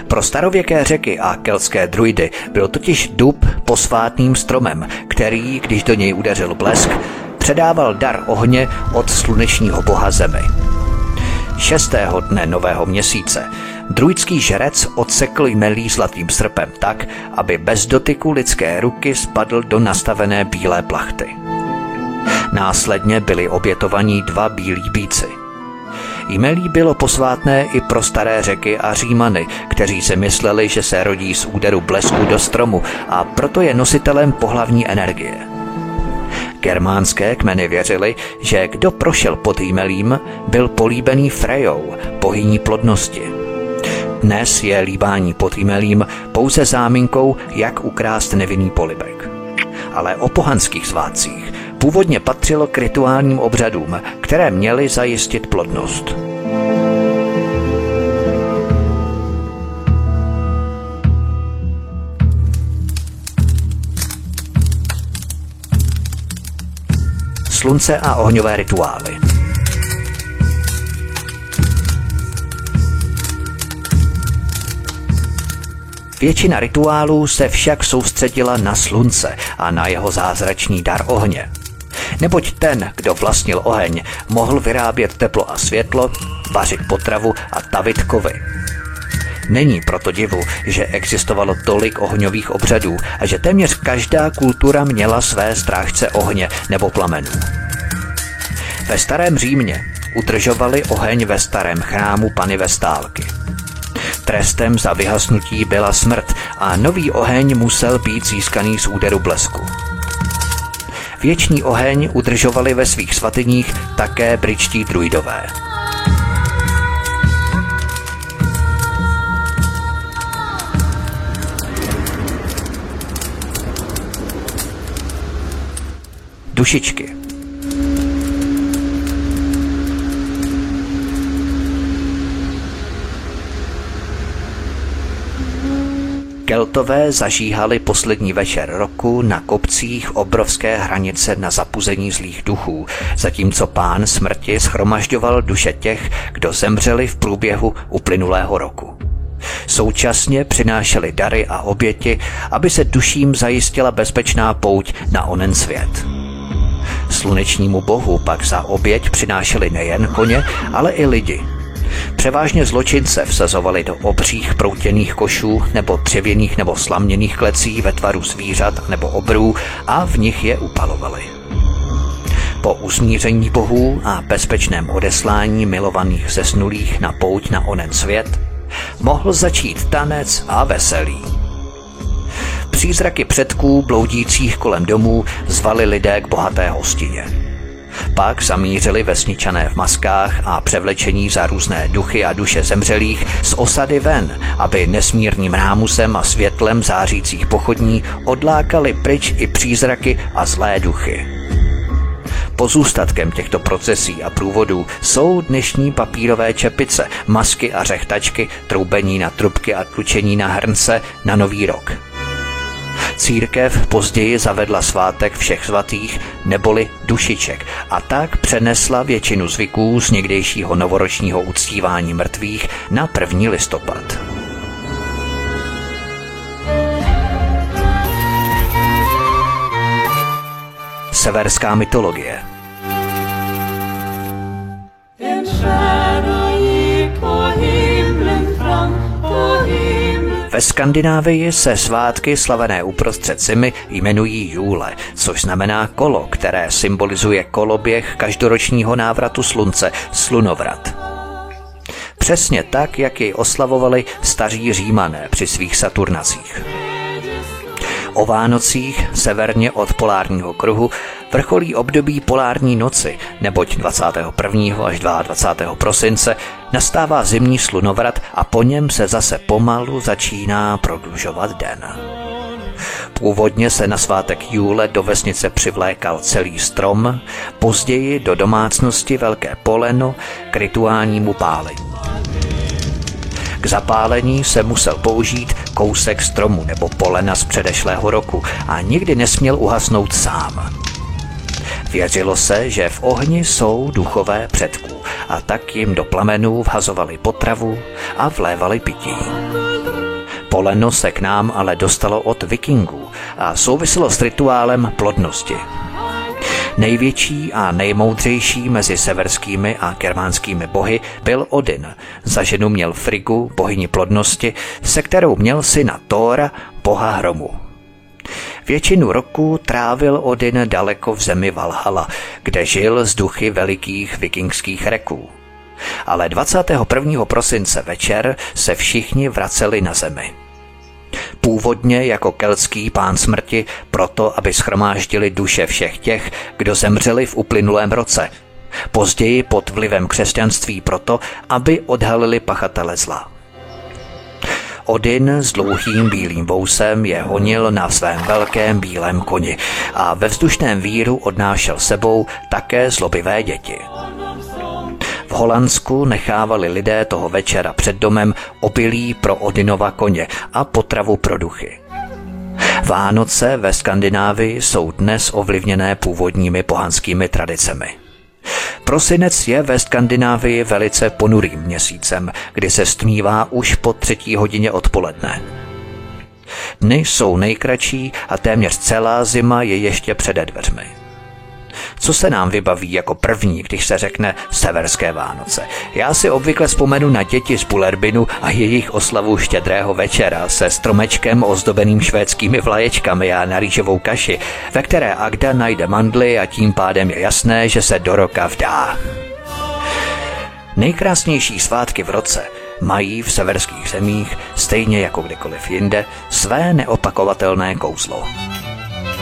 Pro starověké Řeky a keltské druidy byl totiž dub posvátným stromem, který, když do něj udeřil blesk, předával dar ohně od slunečního boha zemi. Šestého dne nového měsíce druidský žrec odsekl jmelí zlatým srpem tak, aby bez dotyku lidské ruky spadl do nastavené bílé plachty. Následně byli obětovaní dva bílí býci. Jmelí bylo posvátné i pro staré Řeky a Římany, kteří si mysleli, že se rodí z úderu blesku do stromu, a proto je nositelem pohlavní energie. Germánské kmeny věřili, že kdo prošel pod jmelím, byl políbený Frejou, bohyní plodnosti. Dnes je líbání pod jmelím pouze záminkou, jak ukrást nevinný polibek. Ale o pohanských svátcích původně patřilo k rituálním obřadům, které měly zajistit plodnost. Slunce a ohňové rituály. Většina rituálů se však soustředila na slunce a na jeho zázračný dar ohně. Neboť ten, kdo vlastnil oheň, mohl vyrábět teplo a světlo, vařit potravu a tavit kovy. Není proto divu, že existovalo tolik ohňových obřadů a že téměř každá kultura měla své strážce ohně nebo plamenů. Ve starém Římě udržovali oheň ve starém chrámu Panny Vestálky. Trestem za vyhasnutí byla smrt a nový oheň musel být získaný z úderu blesku. Věčný oheň udržovali ve svých svatyních také britští druidové. Dušičky. Keltové zažíhali poslední večer roku na kopcích obrovské hranice na zapuzení zlých duchů, zatímco pán smrti shromažďoval duše těch, kdo zemřeli v průběhu uplynulého roku. Současně přinášeli dary a oběti, aby se duším zajistila bezpečná pouť na onen svět. Slunečnímu bohu pak za oběť přinášeli nejen koně, ale i lidi. Převážně zločince vsazovali do obřích proutěných košů nebo dřevěných nebo slaměných klecí ve tvaru zvířat nebo obrů a v nich je upalovali. Po usmíření bohů a bezpečném odeslání milovaných zesnulých na pouť na onen svět mohl začít tanec a veselí. Přízraky předků bloudících kolem domů zvali lidé k bohaté hostině. Pak zamířili vesničané v maskách a převlečení za různé duchy a duše zemřelých z osady ven, aby nesmírným rámusem a světlem zářících pochodní odlákali pryč i přízraky a zlé duchy. Pozůstatkem těchto procesí a průvodů jsou dnešní papírové čepice, masky a řechtačky, troubení na trubky a tlučení na hrnce na Nový rok. Církev později zavedla svátek všech svatých, neboli dušiček, a tak přenesla většinu zvyků z někdejšího novoročního uctívání mrtvých na první listopad. Severská mytologie. Ve Ve Skandinávii se svátky slavené uprostřed zimy jmenují júle, což znamená kolo, které symbolizuje koloběh každoročního návratu slunce, slunovrat. Přesně tak, jak jej oslavovali staří Římané při svých Saturnacích. O Vánocích, severně od polárního kruhu, vrcholí období polární noci, neboť dvacátého prvního až dvacátého druhého prosince nastává zimní slunovrat a po něm se zase pomalu začíná prodlužovat den. Původně se na svátek júle do vesnice přivlékal celý strom, později do domácnosti velké poleno k rituálnímu pálení. K zapálení se musel použít kousek stromu nebo polena z předešlého roku a nikdy nesměl uhasnout sám. Věřilo se, že v ohni jsou duchové předků, a tak jim do plamenů vhazovali potravu a vlévali pití. Poleno se k nám ale dostalo od vikingů a souviselo s rituálem plodnosti. Největší a nejmoudřejší mezi severskými a germánskými bohy byl Odin. Za ženu měl Frigu, bohyni plodnosti, se kterou měl syna Thora, boha hromu. Většinu roku trávil Odin daleko v zemi Valhalla, kde žil s duchy velikých vikingských reků. Ale dvacátého prvního prosince večer se všichni vraceli na zemi. Původně jako keltský pán smrti proto, aby shromáždili duše všech těch, kdo zemřeli v uplynulém roce. Později pod vlivem křesťanství proto, aby odhalili pachatele zla. Odin s dlouhým bílým vousem je honil na svém velkém bílém koni a ve vzdušném víru odnášel sebou také zlobivé děti. V Holandsku nechávali lidé toho večera před domem obilí pro Odinova koně a potravu pro duchy. Vánoce ve Skandinávii jsou dnes ovlivněné původními pohanskými tradicemi. Prosinec je ve Skandinávii velice ponurým měsícem, kdy se stmívá už po třetí hodině odpoledne. Dny jsou nejkratší a téměř celá zima je ještě přede dveřmi. Co se nám vybaví jako první, když se řekne severské Vánoce? Já si obvykle vzpomenu na děti z Bullerbinu a jejich oslavu štědrého večera se stromečkem ozdobeným švédskými vlaječkami a na rýžovou kaši, ve které Agda najde mandly a tím pádem je jasné, že se do roka vdá. Nejkrásnější svátky v roce mají v severských zemích, stejně jako kdekoliv jinde, své neopakovatelné kouzlo.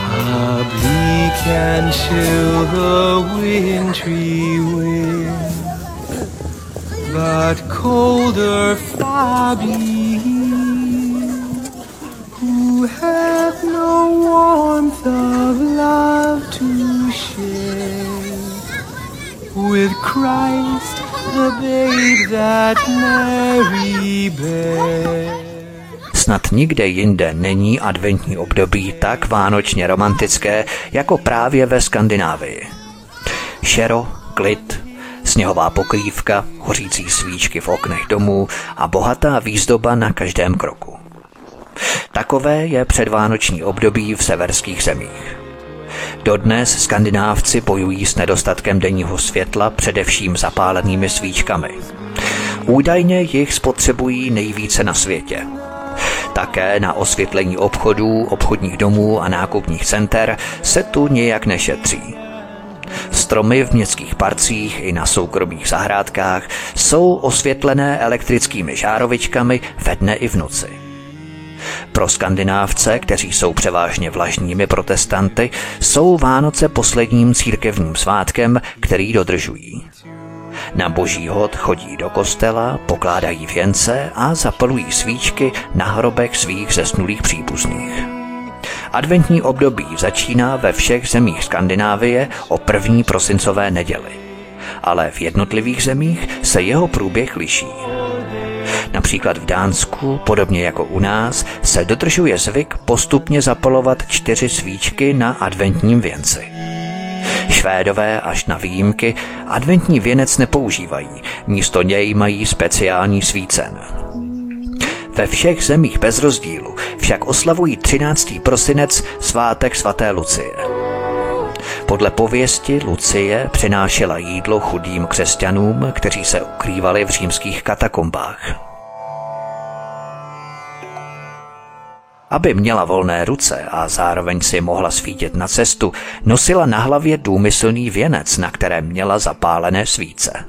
A bleak and chill the wintry wind, but colder far be who have no warmth of love to share with Christ, the babe that Mary bare. Snad nikde jinde není adventní období tak vánočně romantické, jako právě ve Skandinávii. Šero, klid, sněhová pokrývka, hořící svíčky v oknech domů a bohatá výzdoba na každém kroku. Takové je předvánoční období v severských zemích. Dodnes Skandinávci bojují s nedostatkem denního světla především zapálenými svíčkami. Údajně jich spotřebují nejvíce na světě. Také na osvětlení obchodů, obchodních domů a nákupních center se tu nějak nešetří. Stromy v městských parcích i na soukromých zahrádkách jsou osvětlené elektrickými žárovičkami ve dne i v noci. Pro Skandinávce, kteří jsou převážně vlažními protestanty, jsou Vánoce posledním církevním svátkem, který dodržují. Na boží hod chodí do kostela, pokládají věnce a zapalují svíčky na hrobech svých zesnulých příbuzných. Adventní období začíná ve všech zemích Skandinávie o první prosincové neděli, ale v jednotlivých zemích se jeho průběh liší. Například v Dánsku, podobně jako u nás, se dodržuje zvyk postupně zapalovat čtyři svíčky na adventním věnci. Švédové až na výjimky adventní věnec nepoužívají, místo něj mají speciální svícen. Ve všech zemích bez rozdílu však oslavují třináctého prosince svátek svaté Lucie. Podle pověsti Lucie přinášela jídlo chudým křesťanům, kteří se ukrývali v římských katakombách. Aby měla volné ruce a zároveň si mohla svítit na cestu, nosila na hlavě důmyslný věnec, na kterém měla zapálené svíce.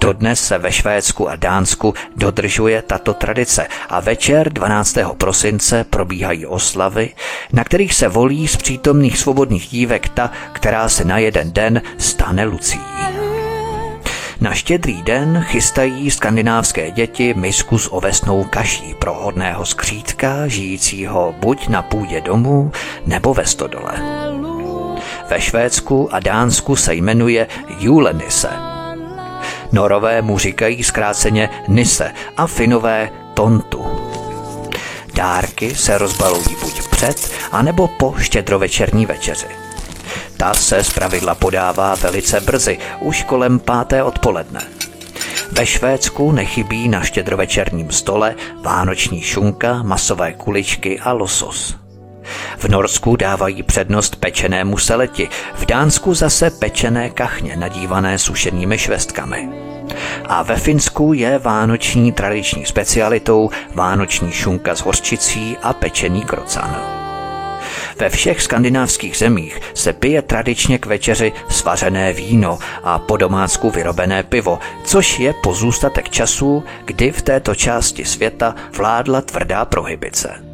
Dodnes se ve Švédsku a Dánsku dodržuje tato tradice a večer dvanáctého prosince probíhají oslavy, na kterých se volí z přítomných svobodných dívek ta, která se na jeden den stane Lucí. Na Štědrý den chystají skandinávské děti misku s ovesnou kaší pro hodného skřítka, žijícího buď na půdě domu nebo ve stodole. Ve Švédsku a Dánsku se jmenuje Julenisse. Norové mu říkají zkráceně Nisse a Finové Tontu. Dárky se rozbalují buď před, anebo po štědrovečerní večeři. Ta se zpravidla podává velice brzy, už kolem páté odpoledne. Ve Švédsku nechybí na štědrovečerním stole vánoční šunka, masové kuličky a losos. V Norsku dávají přednost pečenému seleti, v Dánsku zase pečené kachně nadívané sušenými švestkami. A ve Finsku je vánoční tradiční specialitou vánoční šunka s hořčicí a pečený krocan. Ve všech skandinávských zemích se pije tradičně k večeři svařené víno a po domácku vyrobené pivo, což je pozůstatek časů, kdy v této části světa vládla tvrdá prohibice.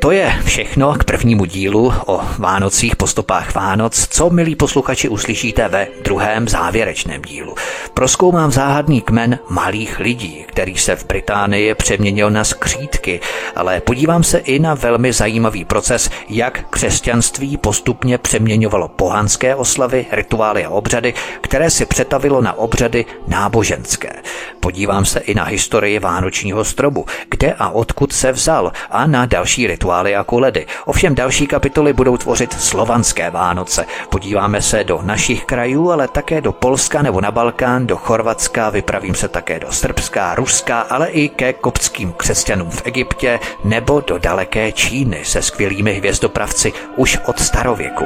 To je všechno k prvnímu dílu o Vánocích po stopách Vánoc, co, milí posluchači, uslyšíte ve druhém závěrečném dílu. Prozkoumám záhadný kmen malých lidí, který se v Británii přeměnil na skřítky, ale podívám se i na velmi zajímavý proces, jak křesťanství postupně přeměňovalo pohanské oslavy, rituály a obřady, které si přetavilo na obřady náboženské. Podívám se i na historii vánočního stromu, kde a odkud se vzal, a na další rituály a koledy. Ovšem další kapitoly budou tvořit slovanské Vánoce. Podíváme se do našich krajů, ale také do Polska nebo na Balkán, do Chorvatska, vypravím se také do Srbska, Ruska, ale i ke koptským křesťanům v Egyptě nebo do daleké Číny se skvělými hvězdopravci už od starověku.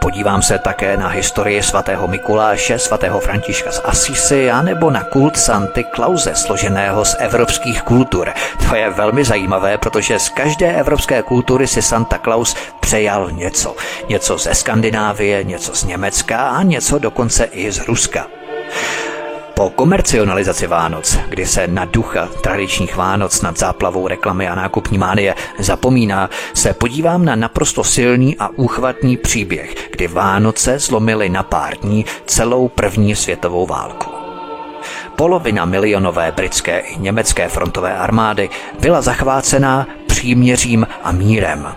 Podívám se také na historii svatého Mikuláše, svatého Františka z Assisi a nebo na kult Santy Klause, složeného z evropských kultur. To je velmi zajímavé, protože z každé evropské kultury si Santa Claus přejal něco. Něco ze Skandinávie, něco z Německa a něco dokonce i z Ruska. Po komercionalizaci Vánoc, kdy se na ducha tradičních Vánoc nad záplavou reklamy a nákupní mánie zapomíná, se podívám na naprosto silný a úchvatný příběh, kdy Vánoce zlomily na pár dní celou první světovou válku. Polovina milionové britské i německé frontové armády byla zachvácená příměřím a mírem.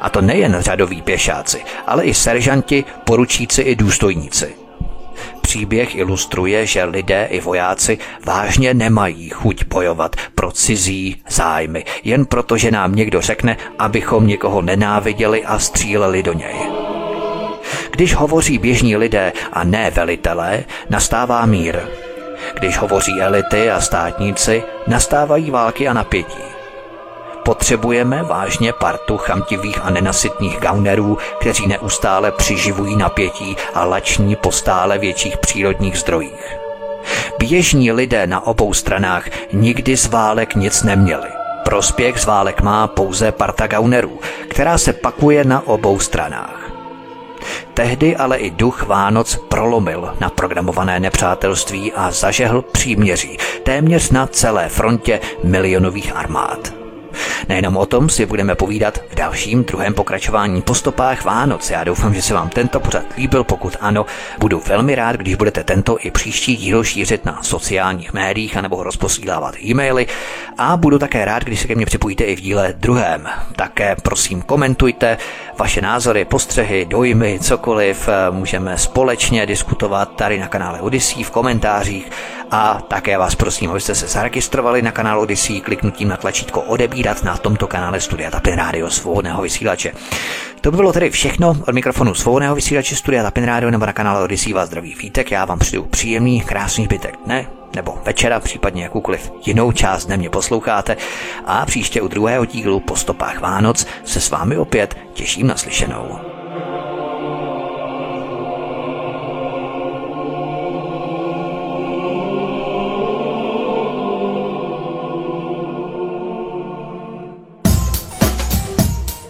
A to nejen řadoví pěšáci, ale i seržanti, poručíci i důstojníci. Příběh ilustruje, že lidé i vojáci vážně nemají chuť bojovat pro cizí zájmy, jen proto, že nám někdo řekne, abychom někoho nenáviděli a stříleli do něj. Když hovoří běžní lidé a ne velitelé, nastává mír. Když hovoří elity a státníci, nastávají války a napětí. Potřebujeme vážně partu chamtivých a nenasytných gaunerů, kteří neustále přiživují napětí a lační po stále větších přírodních zdrojích. Běžní lidé na obou stranách nikdy z válek nic neměli. Prospěch z válek má pouze parta gaunerů, která se pakuje na obou stranách. Tehdy ale i duch Vánoc prolomil naprogramované nepřátelství a zažehl příměří téměř na celé frontě milionových armád. Nejenom o tom si budeme povídat v dalším druhém pokračování po stopách Vánoc. Já doufám, že se vám tento pořad líbil, pokud ano, budu velmi rád, když budete tento i příští díl šířit na sociálních médiích anebo ho rozposílávat e-maily a budu také rád, když se ke mně připojíte i v díle druhém. Také prosím komentujte vaše názory, postřehy, dojmy, cokoliv, můžeme společně diskutovat tady na kanále Odysee v komentářích a také vás prosím, abyste se zaregistrovali na kanál Odysee kliknutím na tlačítko odebírat na tomto kanále Studia Tapin Rádio Svobodného vysílače. To by bylo tedy všechno od mikrofonu svobodného vysílače Studia Tapin Rádio nebo na kanále Odysee vás zdraví Vítek. Já vám přeju příjemný, krásný zbytek dne nebo večera, případně jakoukoliv jinou část dne mě posloucháte a příště u druhého dílu po stopách Vánoc se s vámi opět těším na slyšenou.